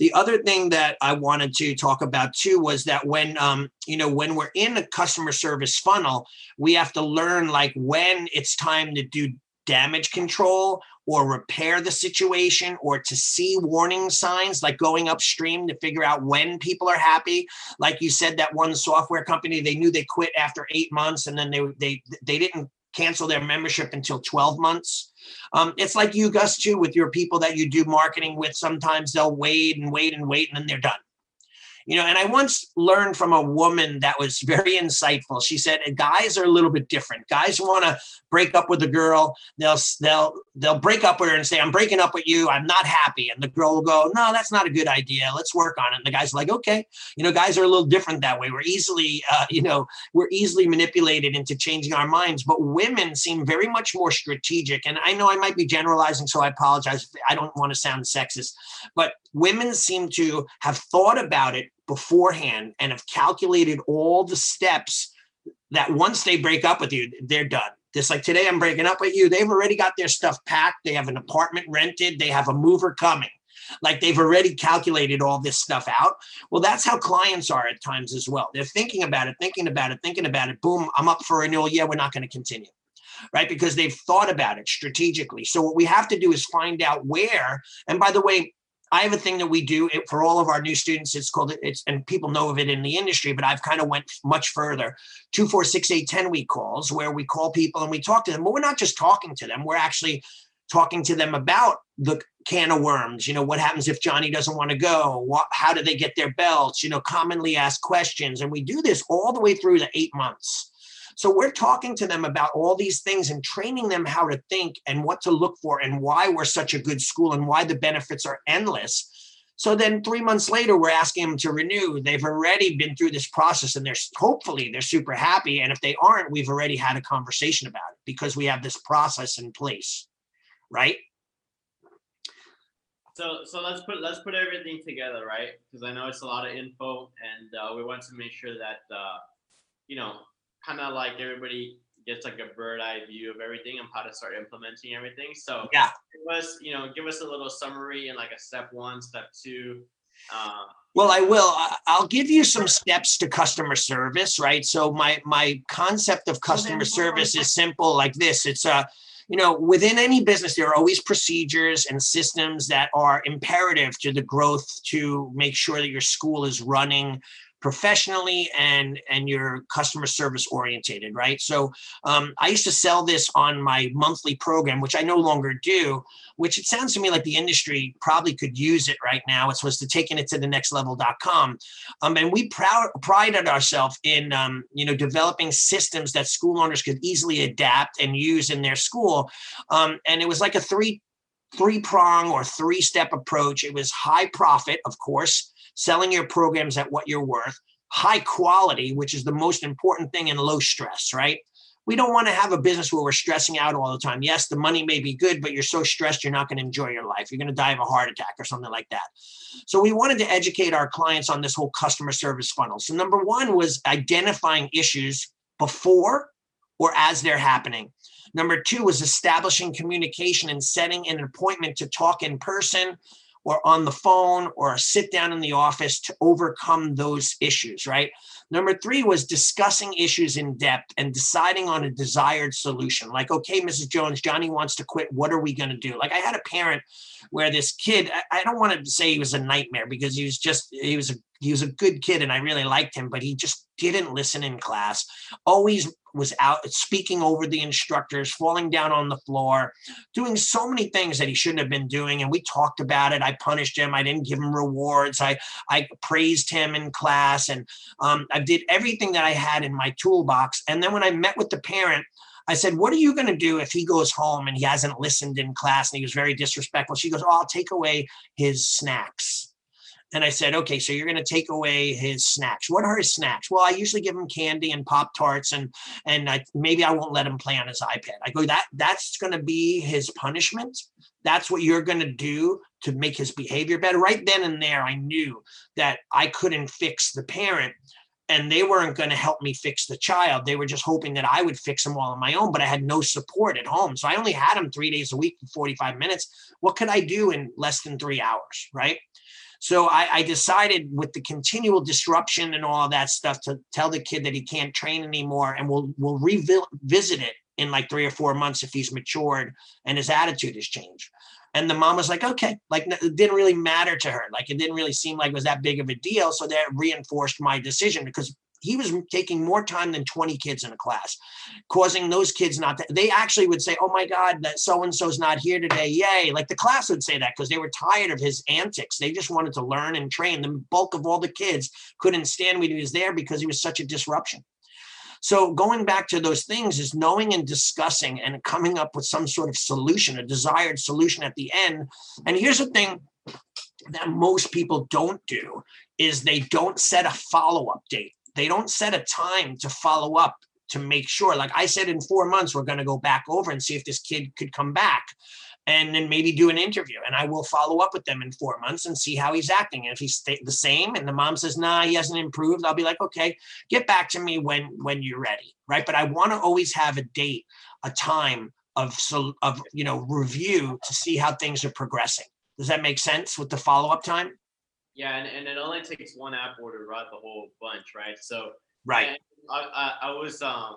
The other thing that I wanted to talk about too was that when, um, you know, when we're in a customer service funnel, we have to learn like when it's time to do damage control or repair the situation or to see warning signs, like going upstream to figure out when people are happy. Like you said, that one software company, they knew they quit after eight months and then they they they didn't cancel their membership until twelve months. Um, it's like you, Gus, too, with your people that you do marketing with. Sometimes they'll wait and wait and wait and then they're done. You know, and I once learned from a woman that was very insightful. She said, guys are a little bit different. Guys want to break up with a girl. They'll, they'll, they'll break up with her and say, I'm breaking up with you. I'm not happy. And the girl will go, no, that's not a good idea. Let's work on it. And the guy's like, okay. You know, guys are a little different that way. We're easily, uh, you know, we're easily manipulated into changing our minds. But women seem very much more strategic. And I know I might be generalizing, so I apologize. I don't want to sound sexist, but women seem to have thought about it beforehand and have calculated all the steps that once they break up with you, they're done. It's like, today I'm breaking up with you. They've already got their stuff packed. They have an apartment rented. They have a mover coming. Like, they've already calculated all this stuff out. Well, that's how clients are at times as well. They're thinking about it, thinking about it, thinking about it. Boom, I'm up for renewal. Yeah, we're not going to continue. Right? Because they've thought about it strategically. So what we have to do is find out where, and by the way, I have a thing that we do for all of our new students. It's called, it's, and people know of it in the industry, but I've kind of went much further, two, four, six, eight, ten week calls where we call people and we talk to them, but we're not just talking to them. We're actually talking to them about the can of worms. You know, what happens if Johnny doesn't want to go? What, how do they get their belts? You know, commonly asked questions. And we do this all the way through the eight months. So we're talking to them about all these things and training them how to think and what to look for and why we're such a good school and why the benefits are endless. So then three months later, we're asking them to renew. They've already been through this process and they're hopefully they're super happy. And if they aren't, we've already had a conversation about it because we have this process in place, right? So so let's put let's put everything together, right? Because I know it's a lot of info and uh, we want to make sure that, uh, you know, kind of like everybody gets like a bird eye view of everything and how to start implementing everything. So yeah, give us, you know, give us a little summary and like a step one, step two. Uh, well, I will, I'll give you some steps to customer service, right? So my, my concept of customer service is simple like this. It's a, you know, within any business, there are always procedures and systems that are imperative to the growth to make sure that your school is running professionally and and your customer service orientated, right? So um, I used to sell this on my monthly program, which I no longer do, which it sounds to me like the industry probably could use it right now. It was to taking it to the next level dot com. Um, and we proud, prided ourselves in, um, you know, developing systems that school owners could easily adapt and use in their school. Um, and it was like a three, three prong or three step approach. It was high profit, of course, selling your programs at what you're worth, high quality, which is the most important thing, and low stress, right? We don't want to have a business where we're stressing out all the time. Yes, the money may be good, but you're so stressed, you're not going to enjoy your life. You're going to die of a heart attack or something like that. So we wanted to educate our clients on this whole customer service funnel. So number one was identifying issues before or as they're happening. Number two was establishing communication and setting an appointment to talk in person or on the phone, or sit down in the office to overcome those issues, right? Number three was discussing issues in depth and deciding on a desired solution. Like, okay, Missus Jones, Johnny wants to quit. What are we going to do? Like, I had a parent where this kid, I don't want to say he was a nightmare because he was just, he was a, he was a good kid and I really liked him, but he just didn't listen in class, always was out speaking over the instructors, falling down on the floor, doing so many things that he shouldn't have been doing. And we talked about it. I punished him. I didn't give him rewards. I, I praised him in class. And um, I did everything that I had in my toolbox. And then when I met with the parent, I said, what are you going to do if he goes home and he hasn't listened in class and he was very disrespectful? She goes, oh, I'll take away his snacks. And I said, okay, so you're going to take away his snacks. What are his snacks? Well, I usually give him candy and Pop-Tarts and and I, maybe I won't let him play on his iPad. I go, that that's going to be his punishment. That's what you're going to do to make his behavior better. Right then and there, I knew that I couldn't fix the parent and they weren't going to help me fix the child. They were just hoping that I would fix him all on my own, but I had no support at home. So I only had him three days a week for forty-five minutes. What could I do in less than three hours, right? So I, I decided with the continual disruption and all that stuff to tell the kid that he can't train anymore and we'll, we'll revisit it in like three or four months if he's matured and his attitude has changed. And the mom was like, okay, like it didn't really matter to her. Like it didn't really seem like it was that big of a deal. So that reinforced my decision, because he was taking more time than twenty kids in a class, causing those kids not to, they actually would say, oh my God, that so-and-so's not here today. Yay. Like the class would say that because they were tired of his antics. They just wanted to learn and train. The bulk of all the kids couldn't stand when he was there because he was such a disruption. So going back to those things is knowing and discussing and coming up with some sort of solution, a desired solution at the end. And here's the thing that most people don't do is they don't set a follow-up date. They don't set a time to follow up to make sure. Like I said, in four months, we're going to go back over and see if this kid could come back and then maybe do an interview. And I will follow up with them in four months and see how he's acting. And if he's the same and the mom says, nah, he hasn't improved, I'll be like, okay, get back to me when, when you're ready. Right. But I want to always have a date, a time of, of, you know, review to see how things are progressing. Does that make sense with the follow-up time? Yeah, and, and it only takes one app order to route the whole bunch, right? So, right. I, I, I was, um,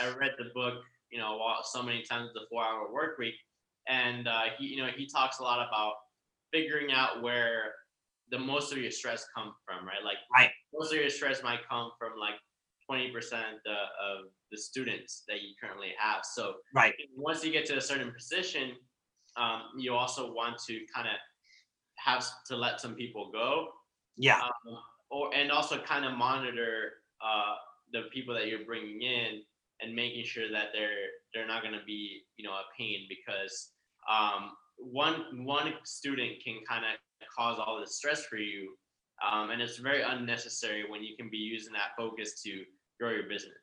I read the book, you know, so many times, The Four-Hour Work Week, and uh, he, you know, he talks a lot about figuring out where the most of your stress comes from, right? Like, right. most of your stress might come from like twenty percent uh, of the students that you currently have. So, right. Once you get to a certain position, um, you also want to kind of have to let some people go, yeah, um, or and also kind of monitor uh, the people that you're bringing in and making sure that they're they're not going to be, you know, a pain, because um, one one student can kind of cause all this stress for you, um, and it's very unnecessary when you can be using that focus to grow your business.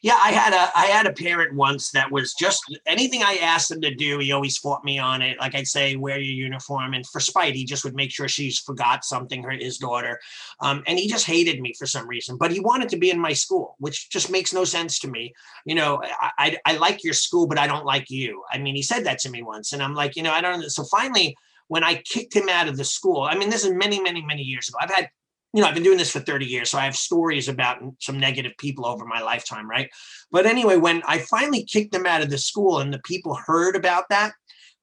Yeah, I had a I had a parent once that was just anything I asked him to do, he always fought me on it. Like I'd say, wear your uniform, and for spite, he just would make sure she's forgot something, her his daughter, um, and he just hated me for some reason. But he wanted to be in my school, which just makes no sense to me. You know, I I, I like your school, but I don't like you. I mean, he said that to me once, and I'm like, you know, I don't. So finally, when I kicked him out of the school, I mean, this is many, many, many years ago. I've had. You know, I've been doing this for thirty years, so I have stories about some negative people over my lifetime, right? But anyway, when I finally kicked them out of the school and the people heard about that,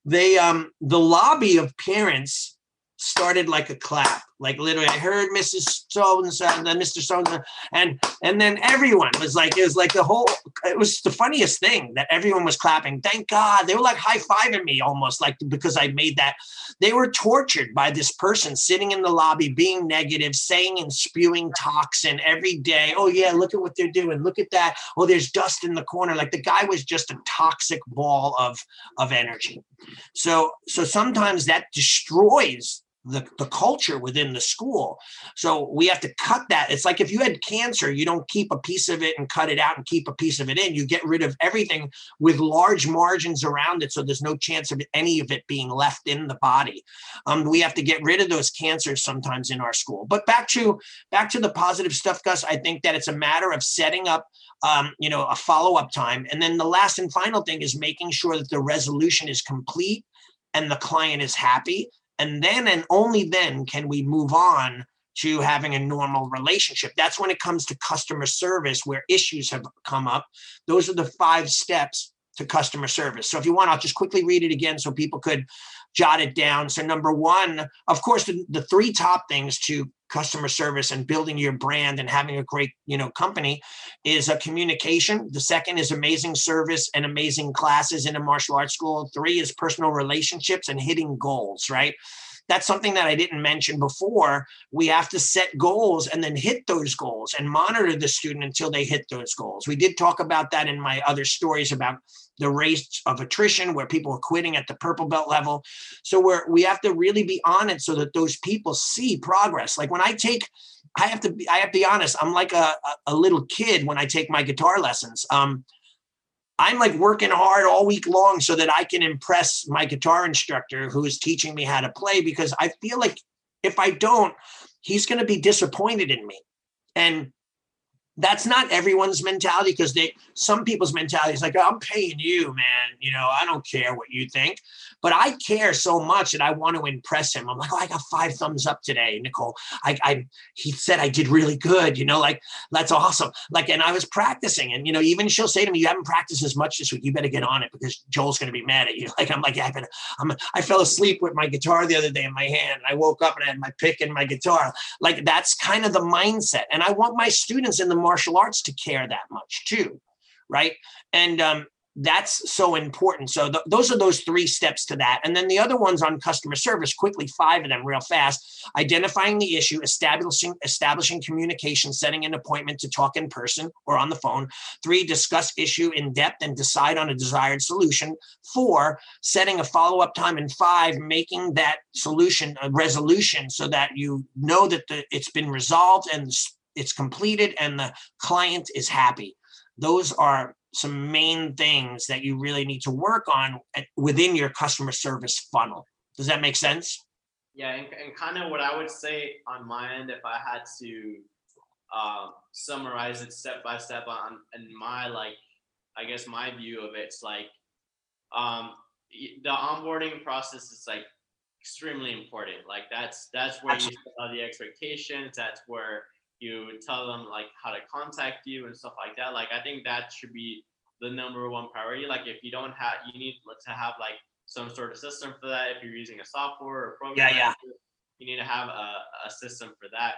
they, um, the lobby of parents started like a clap, like literally, I heard Missus So-and-so and then Mister So-and-so, and and then everyone was like, it was like the whole, it was the funniest thing that everyone was clapping. Thank God. They were like high-fiving me almost, like because I made that. They were tortured by this person sitting in the lobby, being negative, saying and spewing toxin every day. Oh yeah, look at what they're doing. Look at that. Oh, there's dust in the corner. Like the guy was just a toxic ball of, of energy. So, so sometimes that destroys The, the culture within the school. So we have to cut that. It's like if you had cancer, you don't keep a piece of it and cut it out and keep a piece of it in. You get rid of everything with large margins around it, so there's no chance of any of it being left in the body. Um, we have to get rid of those cancers sometimes in our school. But back to back to the positive stuff, Gus, I think that it's a matter of setting up Um, you know, a follow-up time. And then the last and final thing is making sure that the resolution is complete and the client is happy. And then and only then can we move on to having a normal relationship. That's when it comes to customer service, where issues have come up. Those are the five steps to customer service. So if you want, I'll just quickly read it again so people could jot it down. So number one, of course, the, the three top things to customer service and building your brand and having a great, you know, company is a communication. The second is amazing service and amazing classes in a martial arts school. Three is personal relationships and hitting goals, right? That's something that I didn't mention before. We have to set goals and then hit those goals and monitor the student until they hit those goals. We did talk about that in my other stories about the rates of attrition where people are quitting at the purple belt level. So we're, we have to really be on it so that those people see progress. Like when I take, I have to be, I have to be honest, I'm like a, a little kid when I take my guitar lessons. Um, I'm like working hard all week long so that I can impress my guitar instructor who is teaching me how to play, because I feel like if I don't, he's going to be disappointed in me. And That's not everyone's mentality, because they some people's mentality is like, I'm paying you, man. You know, I don't care what you think. But I care so much that I want to impress him. I'm like, oh, I got five thumbs up today, Nicole. I, I he said I did really good. You know, like, that's awesome. Like, and I was practicing. And, you know, even she'll say to me, you haven't practiced as much this week. You better get on it because Joel's going to be mad at you. Like, I'm like, yeah, I, better, I'm, I fell asleep with my guitar the other day in my hand. And I woke up and I had my pick and my guitar. Like, that's kind of the mindset. And I want my students in the martial arts to care that much too. Right. And, um, that's so important. So th- those are those three steps to that. And then the other ones on customer service, quickly, five of them real fast: identifying the issue, establishing, establishing communication, setting an appointment to talk in person or on the phone. Three, discuss issue in depth and decide on a desired solution. Four, setting a follow-up time. And five, making that solution a resolution so that you know that the, it's been resolved and it's completed and the client is happy. Those are some main things that you really need to work on within your customer service funnel. Does that make sense? Yeah, and, and kind of what I would say on my end, if I had to uh, summarize it step by step on and my, like, I guess my view of it's like, um, the onboarding process is like extremely important. Like that's, that's where Absolutely. You set out the expectations, that's where you tell them like how to contact you and stuff like that. Like I think that should be the number one priority. Like if you don't have, you need to have like some sort of system for that. If you're using a software or program, yeah, yeah. you need to have a, a system for that.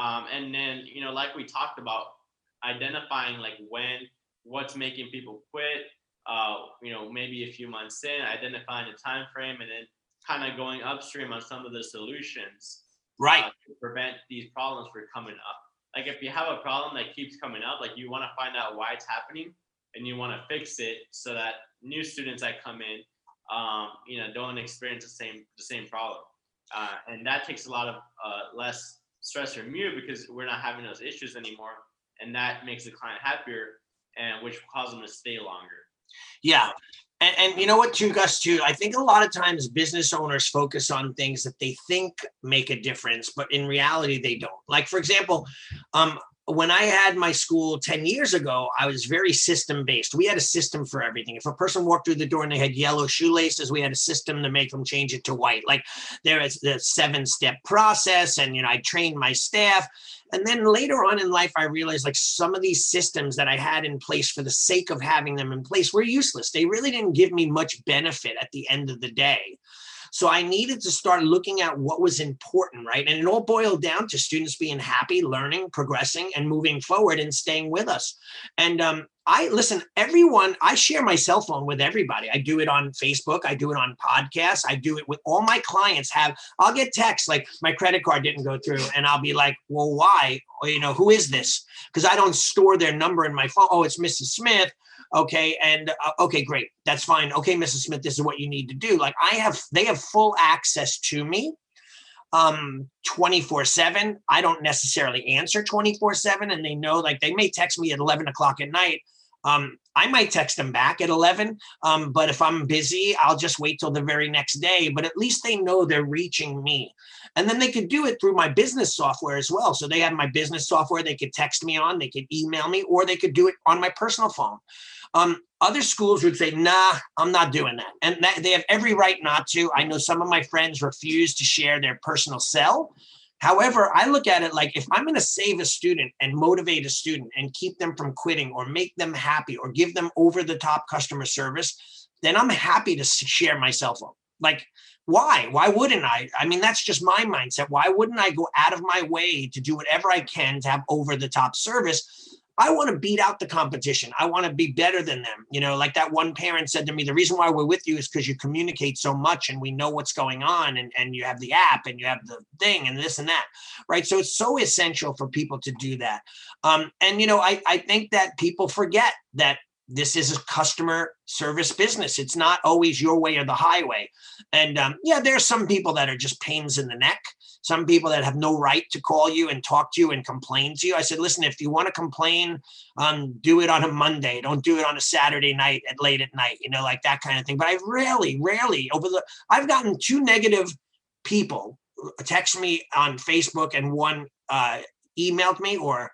Um, and then, you know, like we talked about, identifying like when, what's making people quit, uh, you know, maybe a few months in, identifying a time frame, and then kind of going upstream on some of the solutions. Right. Uh, to prevent these problems from coming up. Like if you have a problem that keeps coming up, like you want to find out why it's happening and you want to fix it so that new students that come in, um, you know, don't experience the same, the same problem. Uh, and that takes a lot of uh, less stress from you because we're not having those issues anymore. And that makes the client happier, and which causes them to stay longer. Yeah. And, and you know what, too, Gus, too, I think a lot of times business owners focus on things that they think make a difference, but in reality, they don't. Like, for example, um, when I had my school ten years ago, I was very system based. We had a system for everything. If a person walked through the door and they had yellow shoelaces, we had a system to make them change it to white. Like there is the seven step process. And, you know, I trained my staff. And then later on in life, I realized like some of these systems that I had in place for the sake of having them in place were useless. They really didn't give me much benefit at the end of the day. So I needed to start looking at what was important, right? And it all boiled down to students being happy, learning, progressing, and moving forward and staying with us. And um, I listen, everyone, I share my cell phone with everybody. I do it on Facebook. I do it on podcasts. I do it with all my clients. Have I'll get texts like my credit card didn't go through. And I'll be like, well, why? Or, you know, who is this? Because I don't store their number in my phone. Oh, it's Missus Smith. Okay. And uh, okay, great. That's fine. Okay, Missus Smith, this is what you need to do. Like I have, they have full access to me um, twenty-four seven. I don't necessarily answer twenty-four seven. And they know, like they may text me at eleven o'clock at night. Um, I might text them back at eleven. Um, but if I'm busy, I'll just wait till the very next day. But at least they know they're reaching me. And then they could do it through my business software as well. So they have my business software they could text me on, they could email me, or they could do it on my personal phone. Um, other schools would say, nah, I'm not doing that. And that, they have every right not to. I know some of my friends refuse to share their personal cell. However, I look at it like if I'm going to save a student and motivate a student and keep them from quitting or make them happy or give them over the top customer service, then I'm happy to share my cell phone. Like, why? Why wouldn't I? I mean, that's just my mindset. Why wouldn't I go out of my way to do whatever I can to have over the top service? I want to beat out the competition. I want to be better than them. You know, like that one parent said to me, the reason why we're with you is because you communicate so much and we know what's going on, and, and you have the app and you have the thing and this and that, right? So it's so essential for people to do that. Um, and, you know, I, I think that people forget that this is a customer service business. It's not always your way or the highway. And um, yeah, there are some people that are just pains in the neck. Some people that have no right to call you and talk to you and complain to you. I said, listen, if you want to complain, um, do it on a Monday. Don't do it on a Saturday night at late at night, you know, like that kind of thing. But I rarely, rarely over the, I've gotten two negative people text me on Facebook and one uh, emailed me or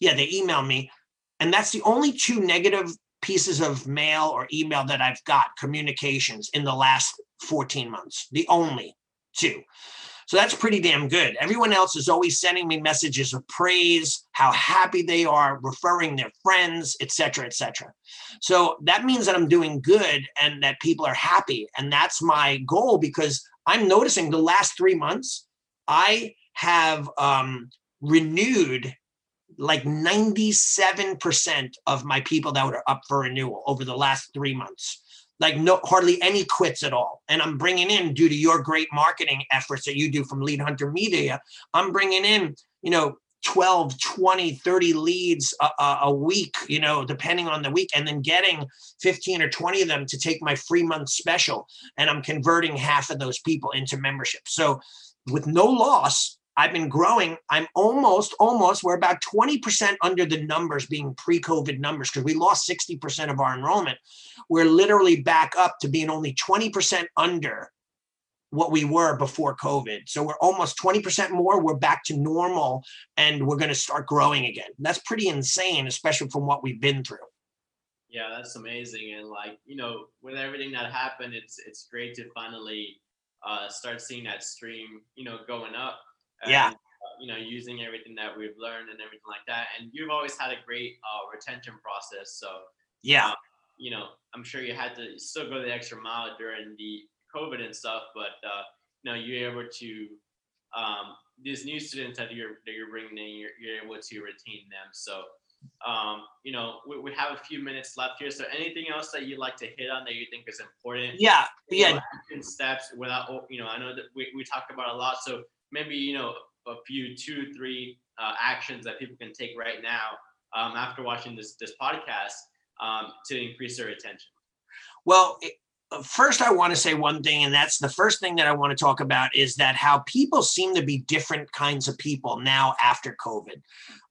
Yeah, they email me. And that's the only two negative pieces of mail or email that I've got, communications, in the last fourteen months, the only two. So that's pretty damn good. Everyone else is always sending me messages of praise, how happy they are, referring their friends, et cetera, et cetera. So that means that I'm doing good and that people are happy. And that's my goal, because I'm noticing the last three months, I have um, renewed like ninety-seven percent of my people that were up for renewal over the last three months. Like no, hardly any quits at all. And I'm bringing in, due to your great marketing efforts that you do from Lead Hunter Media, I'm bringing in, you know, twelve, twenty, thirty leads a, a, a week, you know, depending on the week, and then getting fifteen or twenty of them to take my free month special. And I'm converting half of those people into membership. So with no loss, I've been growing. I'm almost, almost, we're about twenty percent under the numbers being pre-COVID numbers, because we lost sixty percent of our enrollment. We're literally back up to being only twenty percent under what we were before COVID. So we're almost twenty percent more. We're back to normal, and we're going to start growing again. That's pretty insane, especially from what we've been through. Yeah, that's amazing. And like, you know, with everything that happened, it's, it's great to finally uh, start seeing that stream, you know, going up. And, yeah, uh, you know, using everything that we've learned and everything like that. And you've always had a great uh, retention process. So, yeah, uh, you know, I'm sure you had to still go the extra mile during the COVID and stuff. But, uh, you know, you're able to um, these new students that you're that you're bringing in, you're, you're able to retain them. So, um, you know, we, we have a few minutes left here. So anything else that you'd like to hit on that you think is important? Yeah. You yeah. know, action steps without, you know, I know that we, we talked about a lot. So maybe, you know, a few, two, three uh, actions that people can take right now um, after watching this this podcast um, to increase their attention. Well, it, first, I want to say one thing, and that's the first thing that I want to talk about is that how people seem to be different kinds of people now after COVID.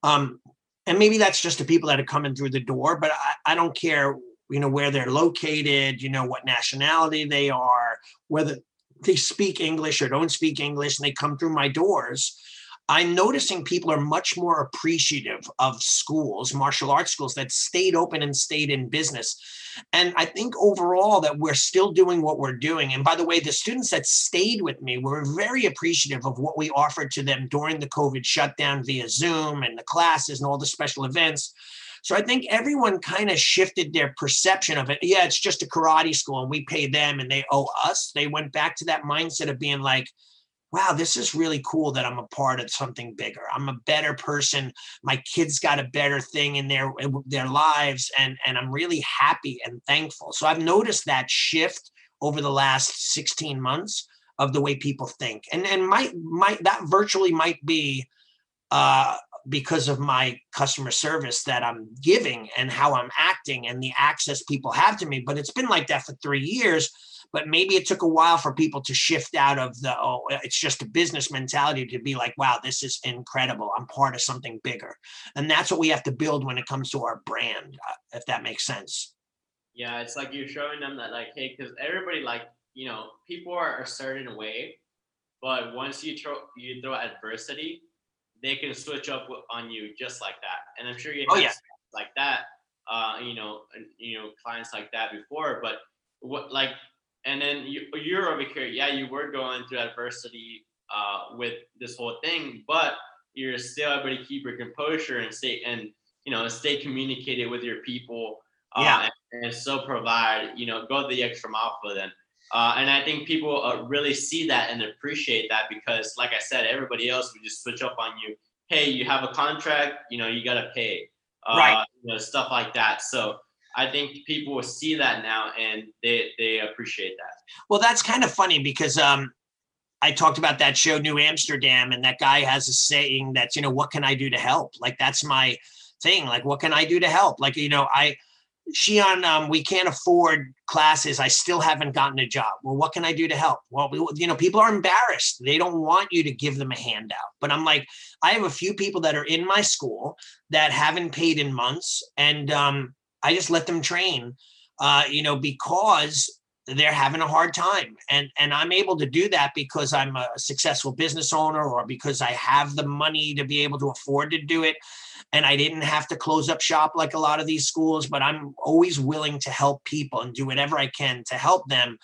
Um, and maybe that's just the people that are coming through the door, but I, I don't care, you know, where they're located, you know, what nationality they are, whether they speak English or don't speak English, and they come through my doors. I'm noticing people are much more appreciative of schools, martial arts schools that stayed open and stayed in business. And I think overall that we're still doing what we're doing. And by the way, the students that stayed with me were very appreciative of what we offered to them during the COVID shutdown via Zoom and the classes and all the special events. So I think everyone kind of shifted their perception of it. Yeah, it's just a karate school and we pay them and they owe us. They went back to that mindset of being like, wow, this is really cool that I'm a part of something bigger. I'm a better person. My kids got a better thing in their, in their lives, and, and I'm really happy and thankful. So I've noticed that shift over the last sixteen months of the way people think. And, and might, might, that virtually might be uh, because of my customer service that I'm giving and how I'm acting and the access people have to me. But it's been like that for three years, but maybe it took a while for people to shift out of the, oh, it's just a business mentality to be like, wow, this is incredible. I'm part of something bigger. And that's what we have to build when it comes to our brand, if that makes sense. Yeah. It's like you're showing them that like, hey, cause everybody like, you know, people are a certain way, but once you throw, you throw adversity, they can switch up on you just like that. And I'm sure you had oh, yeah. like that, uh, you know, you know, clients like that before, but what like, and then you, you're over here, yeah, you were going through adversity uh, with this whole thing, but you're still able to keep your composure and stay, and, you know, stay communicated with your people uh, yeah. and, and still provide, you know, go the extra mile for them. Uh, and I think people uh, really see that and appreciate that because, like I said, everybody else would just switch up on you. Hey, you have a contract, you know, you got to pay, uh, right. you know, stuff like that. So I think people will see that now and they, they appreciate that. Well, that's kind of funny because um, I talked about that show, New Amsterdam, and that guy has a saying that's, you know, what can I do to help? Like, that's my thing. Like, what can I do to help? Like, you know, I... Shion, um, we can't afford classes. I still haven't gotten a job. Well, what can I do to help? Well, we, you know, people are embarrassed. They don't want you to give them a handout. But I'm like, I have a few people that are in my school that haven't paid in months. And um, I just let them train, uh, you know, because they're having a hard time. And, and I'm able to do that because I'm a successful business owner, or because I have the money to be able to afford to do it. And I didn't have to close up shop like a lot of these schools, but I'm always willing to help people and do whatever I can to help them.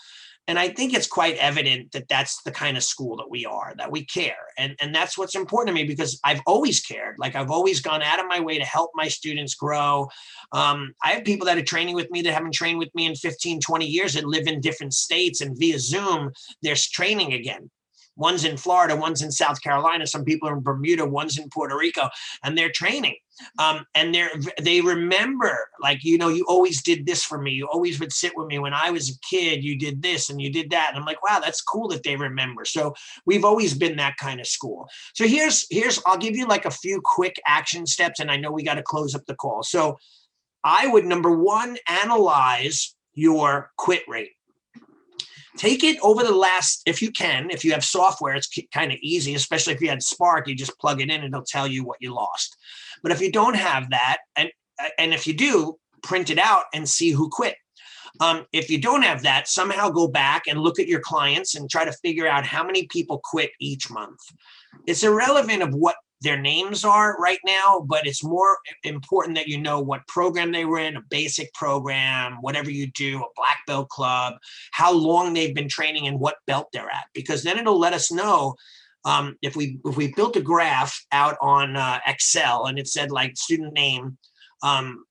And I think it's quite evident that that's the kind of school that we are, that we care. And, and that's what's important to me, because I've always cared. Like, I've always gone out of my way to help my students grow. Um, I have people that are training with me that haven't trained with me in fifteen, twenty years and live in different states, and via Zoom, they're training again. One's in Florida, one's in South Carolina, some people are in Bermuda, one's in Puerto Rico, and they're training. Um, and they're, they remember, like, you know, you always did this for me. You always would sit with me when I was a kid, you did this and you did that. And I'm like, wow, that's cool that they remember. So we've always been that kind of school. So here's, here's, I'll give you like a few quick action steps, and I know we got to close up the call. So I would, number one, analyze your quit rate. Take it over the last, if you can, if you have software, it's kind of easy, especially if you had Spark, you just plug it in and it'll tell you what you lost. But if you don't have that, and, and if you do, print it out and see who quit. Um, if you don't have that, somehow go back and look at your clients and try to figure out how many people quit each month. It's irrelevant of what their names are right now, but it's more important that you know what program they were in, a basic program, whatever you do, a black belt club, how long they've been training and what belt they're at, because then it'll let us know. Um, if we if we built a graph out on uh, Excel and it said like student name, um,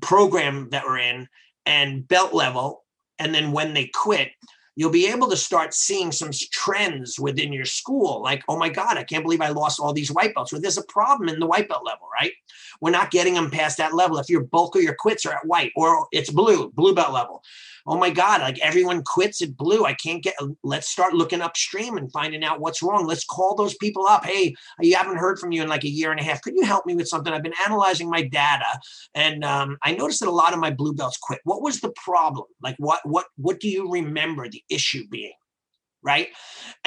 program that we're in, and belt level, and then when they quit, you'll be able to start seeing some trends within your school. Like, oh my God, I can't believe I lost all these white belts. Well, there's a problem in the white belt level, right? We're not getting them past that level. If your bulk of your quits are at white, or it's blue, blue belt level. Oh my God, like everyone quits at blue. I can't get, let's start looking upstream and finding out what's wrong. Let's call those people up. Hey, I haven't heard from you in like a year and a half. Could you help me with something? I've been analyzing my data, and um, I noticed that a lot of my blue belts quit. What was the problem? Like what, what, what do you remember the issue being, right?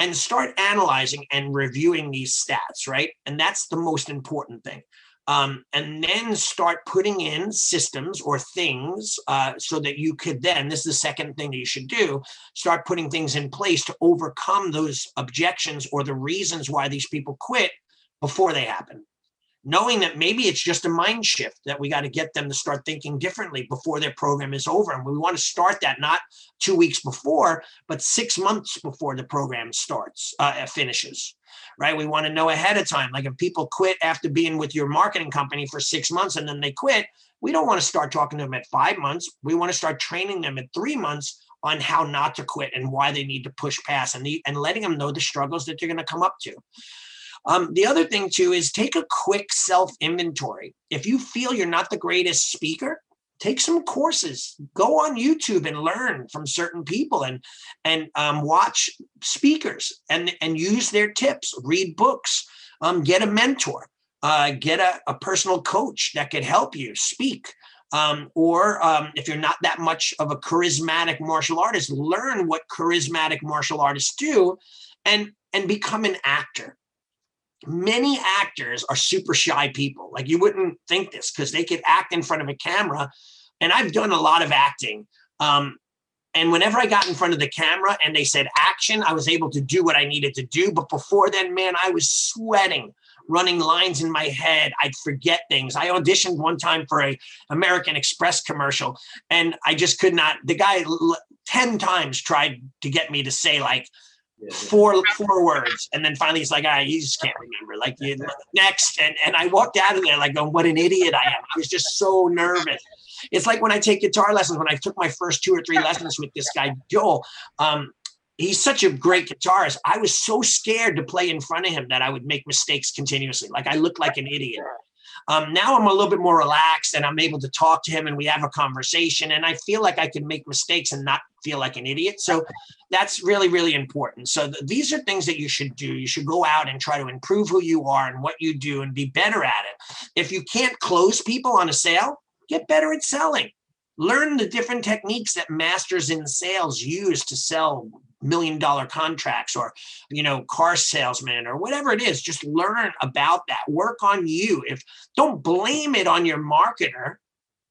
And start analyzing and reviewing these stats, right? And that's the most important thing. Um, and then start putting in systems or things uh, so that you could then, this is the second thing that you should do, start putting things in place to overcome those objections or the reasons why these people quit before they happen. Knowing that maybe it's just a mind shift that we got to get them to start thinking differently before their program is over. And we want to start that not two weeks before, but six months before the program starts, uh, finishes, right? We want to know ahead of time. Like if people quit after being with your marketing company for six months and then they quit, we don't want to start talking to them at five months. We want to start training them at three months on how not to quit and why they need to push past, and, the, and letting them know the struggles that they're going to come up to. Um, the other thing, too, is take a quick self-inventory. If you feel you're not the greatest speaker, take some courses. Go on YouTube and learn from certain people, and and um, watch speakers and, and use their tips. Read books. Um, get a mentor. Uh, get a, a personal coach that could help you speak. Um, or um, if you're not that much of a charismatic martial artist, learn what charismatic martial artists do and, and become an actor. Many actors are super shy people. Like you wouldn't think this because they could act in front of a camera. And I've done a lot of acting. Um, and whenever I got in front of the camera and they said action, I was able to do what I needed to do. But before then, man, I was sweating, running lines in my head. I'd forget things. I auditioned one time for a American Express commercial and I just could not. The guy ten times tried to get me to say like, Four four words, and then finally he's like, "I right, you just can't remember." Like you, next, and and I walked out of there like, "Going, what an idiot I am!" I was just so nervous. It's like when I take guitar lessons. When I took my first two or three lessons with this guy Joel, um, he's such a great guitarist. I was so scared to play in front of him that I would make mistakes continuously. Like I looked like an idiot. Um, now I'm a little bit more relaxed and I'm able to talk to him and we have a conversation and I feel like I can make mistakes and not feel like an idiot. So that's really, really important. So th- these are things that you should do. You should go out and try to improve who you are and what you do and be better at it. If you can't close people on a sale, get better at selling. Learn the different techniques that masters in sales use to sell million dollar contracts or, you know, car salesman or whatever it is. Just learn about that. Work on you. If don't blame it on your marketer.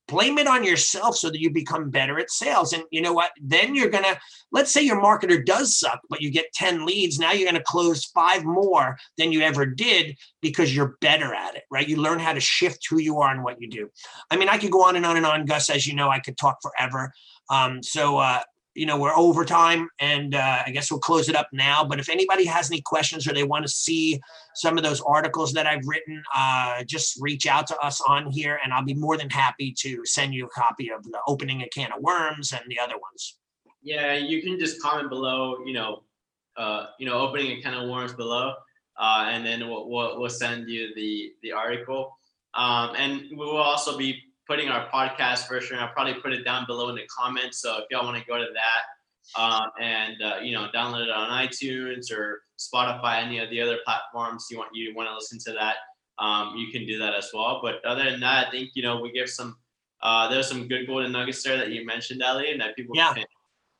Blame it on yourself so that you become better at sales. And you know what? Then you're going to, let's say your marketer does suck, but you get ten leads. Now you're going to close five more than you ever did because you're better at it, right? You learn how to shift who you are and what you do. I mean, I could go on and on and on, Gus, as you know, I could talk forever. Um, so, uh, you know, we're over time, and uh, I guess we'll close it up now. But if anybody has any questions or they want to see some of those articles that I've written, uh, just reach out to us on here, and I'll be more than happy to send you a copy of the Opening a Can of Worms and the other ones. Yeah, you can just comment below, you know, uh, you know, Opening a Can of Worms below, uh, and then we'll, we'll, we'll send you the, the article. Um, and we will also be putting our podcast version. I'll probably put it down below in the comments. So if y'all want to go to that uh, and, uh, you know, download it on iTunes or Spotify, any of the other platforms you want, you want to listen to that, um, you can do that as well. But other than that, I think, you know, we give some, uh, there's some good golden nuggets there that you mentioned, Ali, and that people yeah. can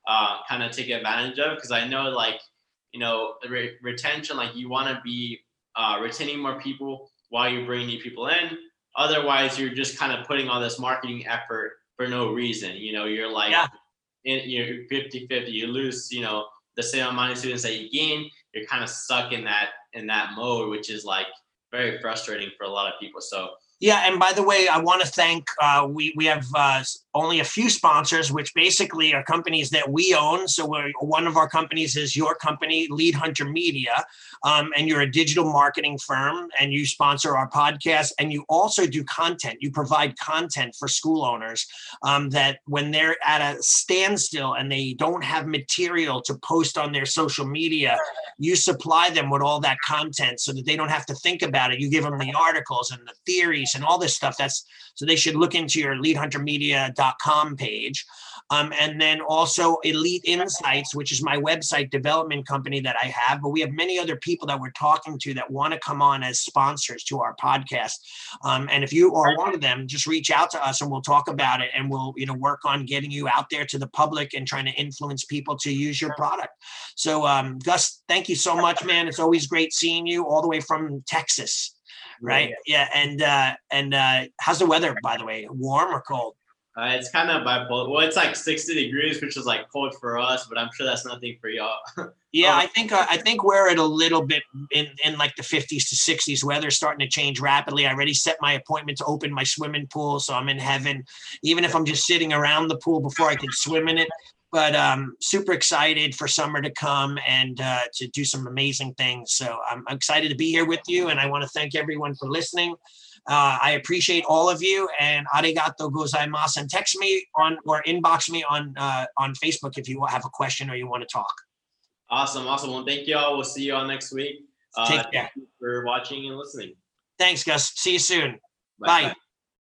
uh, kind of take advantage of. Cause I know, like, you know, re- retention, like you want to be uh, retaining more people while you bring new people in. Otherwise, you're just kind of putting all this marketing effort for no reason. You know, you're like, yeah. in, you're fifty-fifty. You lose, you know, the same amount of students that you gain. You're kind of stuck in that in that mode, which is like very frustrating for a lot of people. So. Yeah. And by the way, I want to thank, uh, we, we have uh, only a few sponsors, which basically are companies that we own. So we're, one of our companies is your company, Lead Hunter Media, um, and you're a digital marketing firm, and you sponsor our podcast, and you also do content. You provide content for school owners um, that when they're at a standstill and they don't have material to post on their social media, you supply them with all that content so that they don't have to think about it. You give them the articles and the theories and all this stuff. That's so they should look into your lead hunter media dot com page. Um, and then also Elite Insights, which is my website development company that I have. But we have many other people that we're talking to that want to come on as sponsors to our podcast. Um, and if you are one of them, just reach out to us and we'll talk about it. And we'll, you know, work on getting you out there to the public and trying to influence people to use your product. So um, Gus, thank you so much, man. It's always great seeing you all the way from Texas. Right. Yeah. yeah. And, uh, and, uh, how's the weather, by the way, warm or cold? Uh, it's kind of bipolar. Well, it's like sixty degrees, which is like cold for us, but I'm sure that's nothing for y'all. Yeah. um, I think, uh, I think we're at a little bit in, in like the fifties to sixties. Weather's starting to change rapidly. I already set my appointment to open my swimming pool. So I'm in heaven, even if I'm just sitting around the pool before I can swim in it. But um, super excited for summer to come and uh, to do some amazing things. So I'm excited to be here with you. And I want to thank everyone for listening. Uh, I appreciate all of you. And arigato gozaimasu. And text me on or inbox me on uh, on Facebook if you have a question or you want to talk. Awesome. Awesome. Well, thank you all. We'll see you all next week. Uh, Take care. Thank you for watching and listening. Thanks, Gus. See you soon. Bye. Bye. Bye.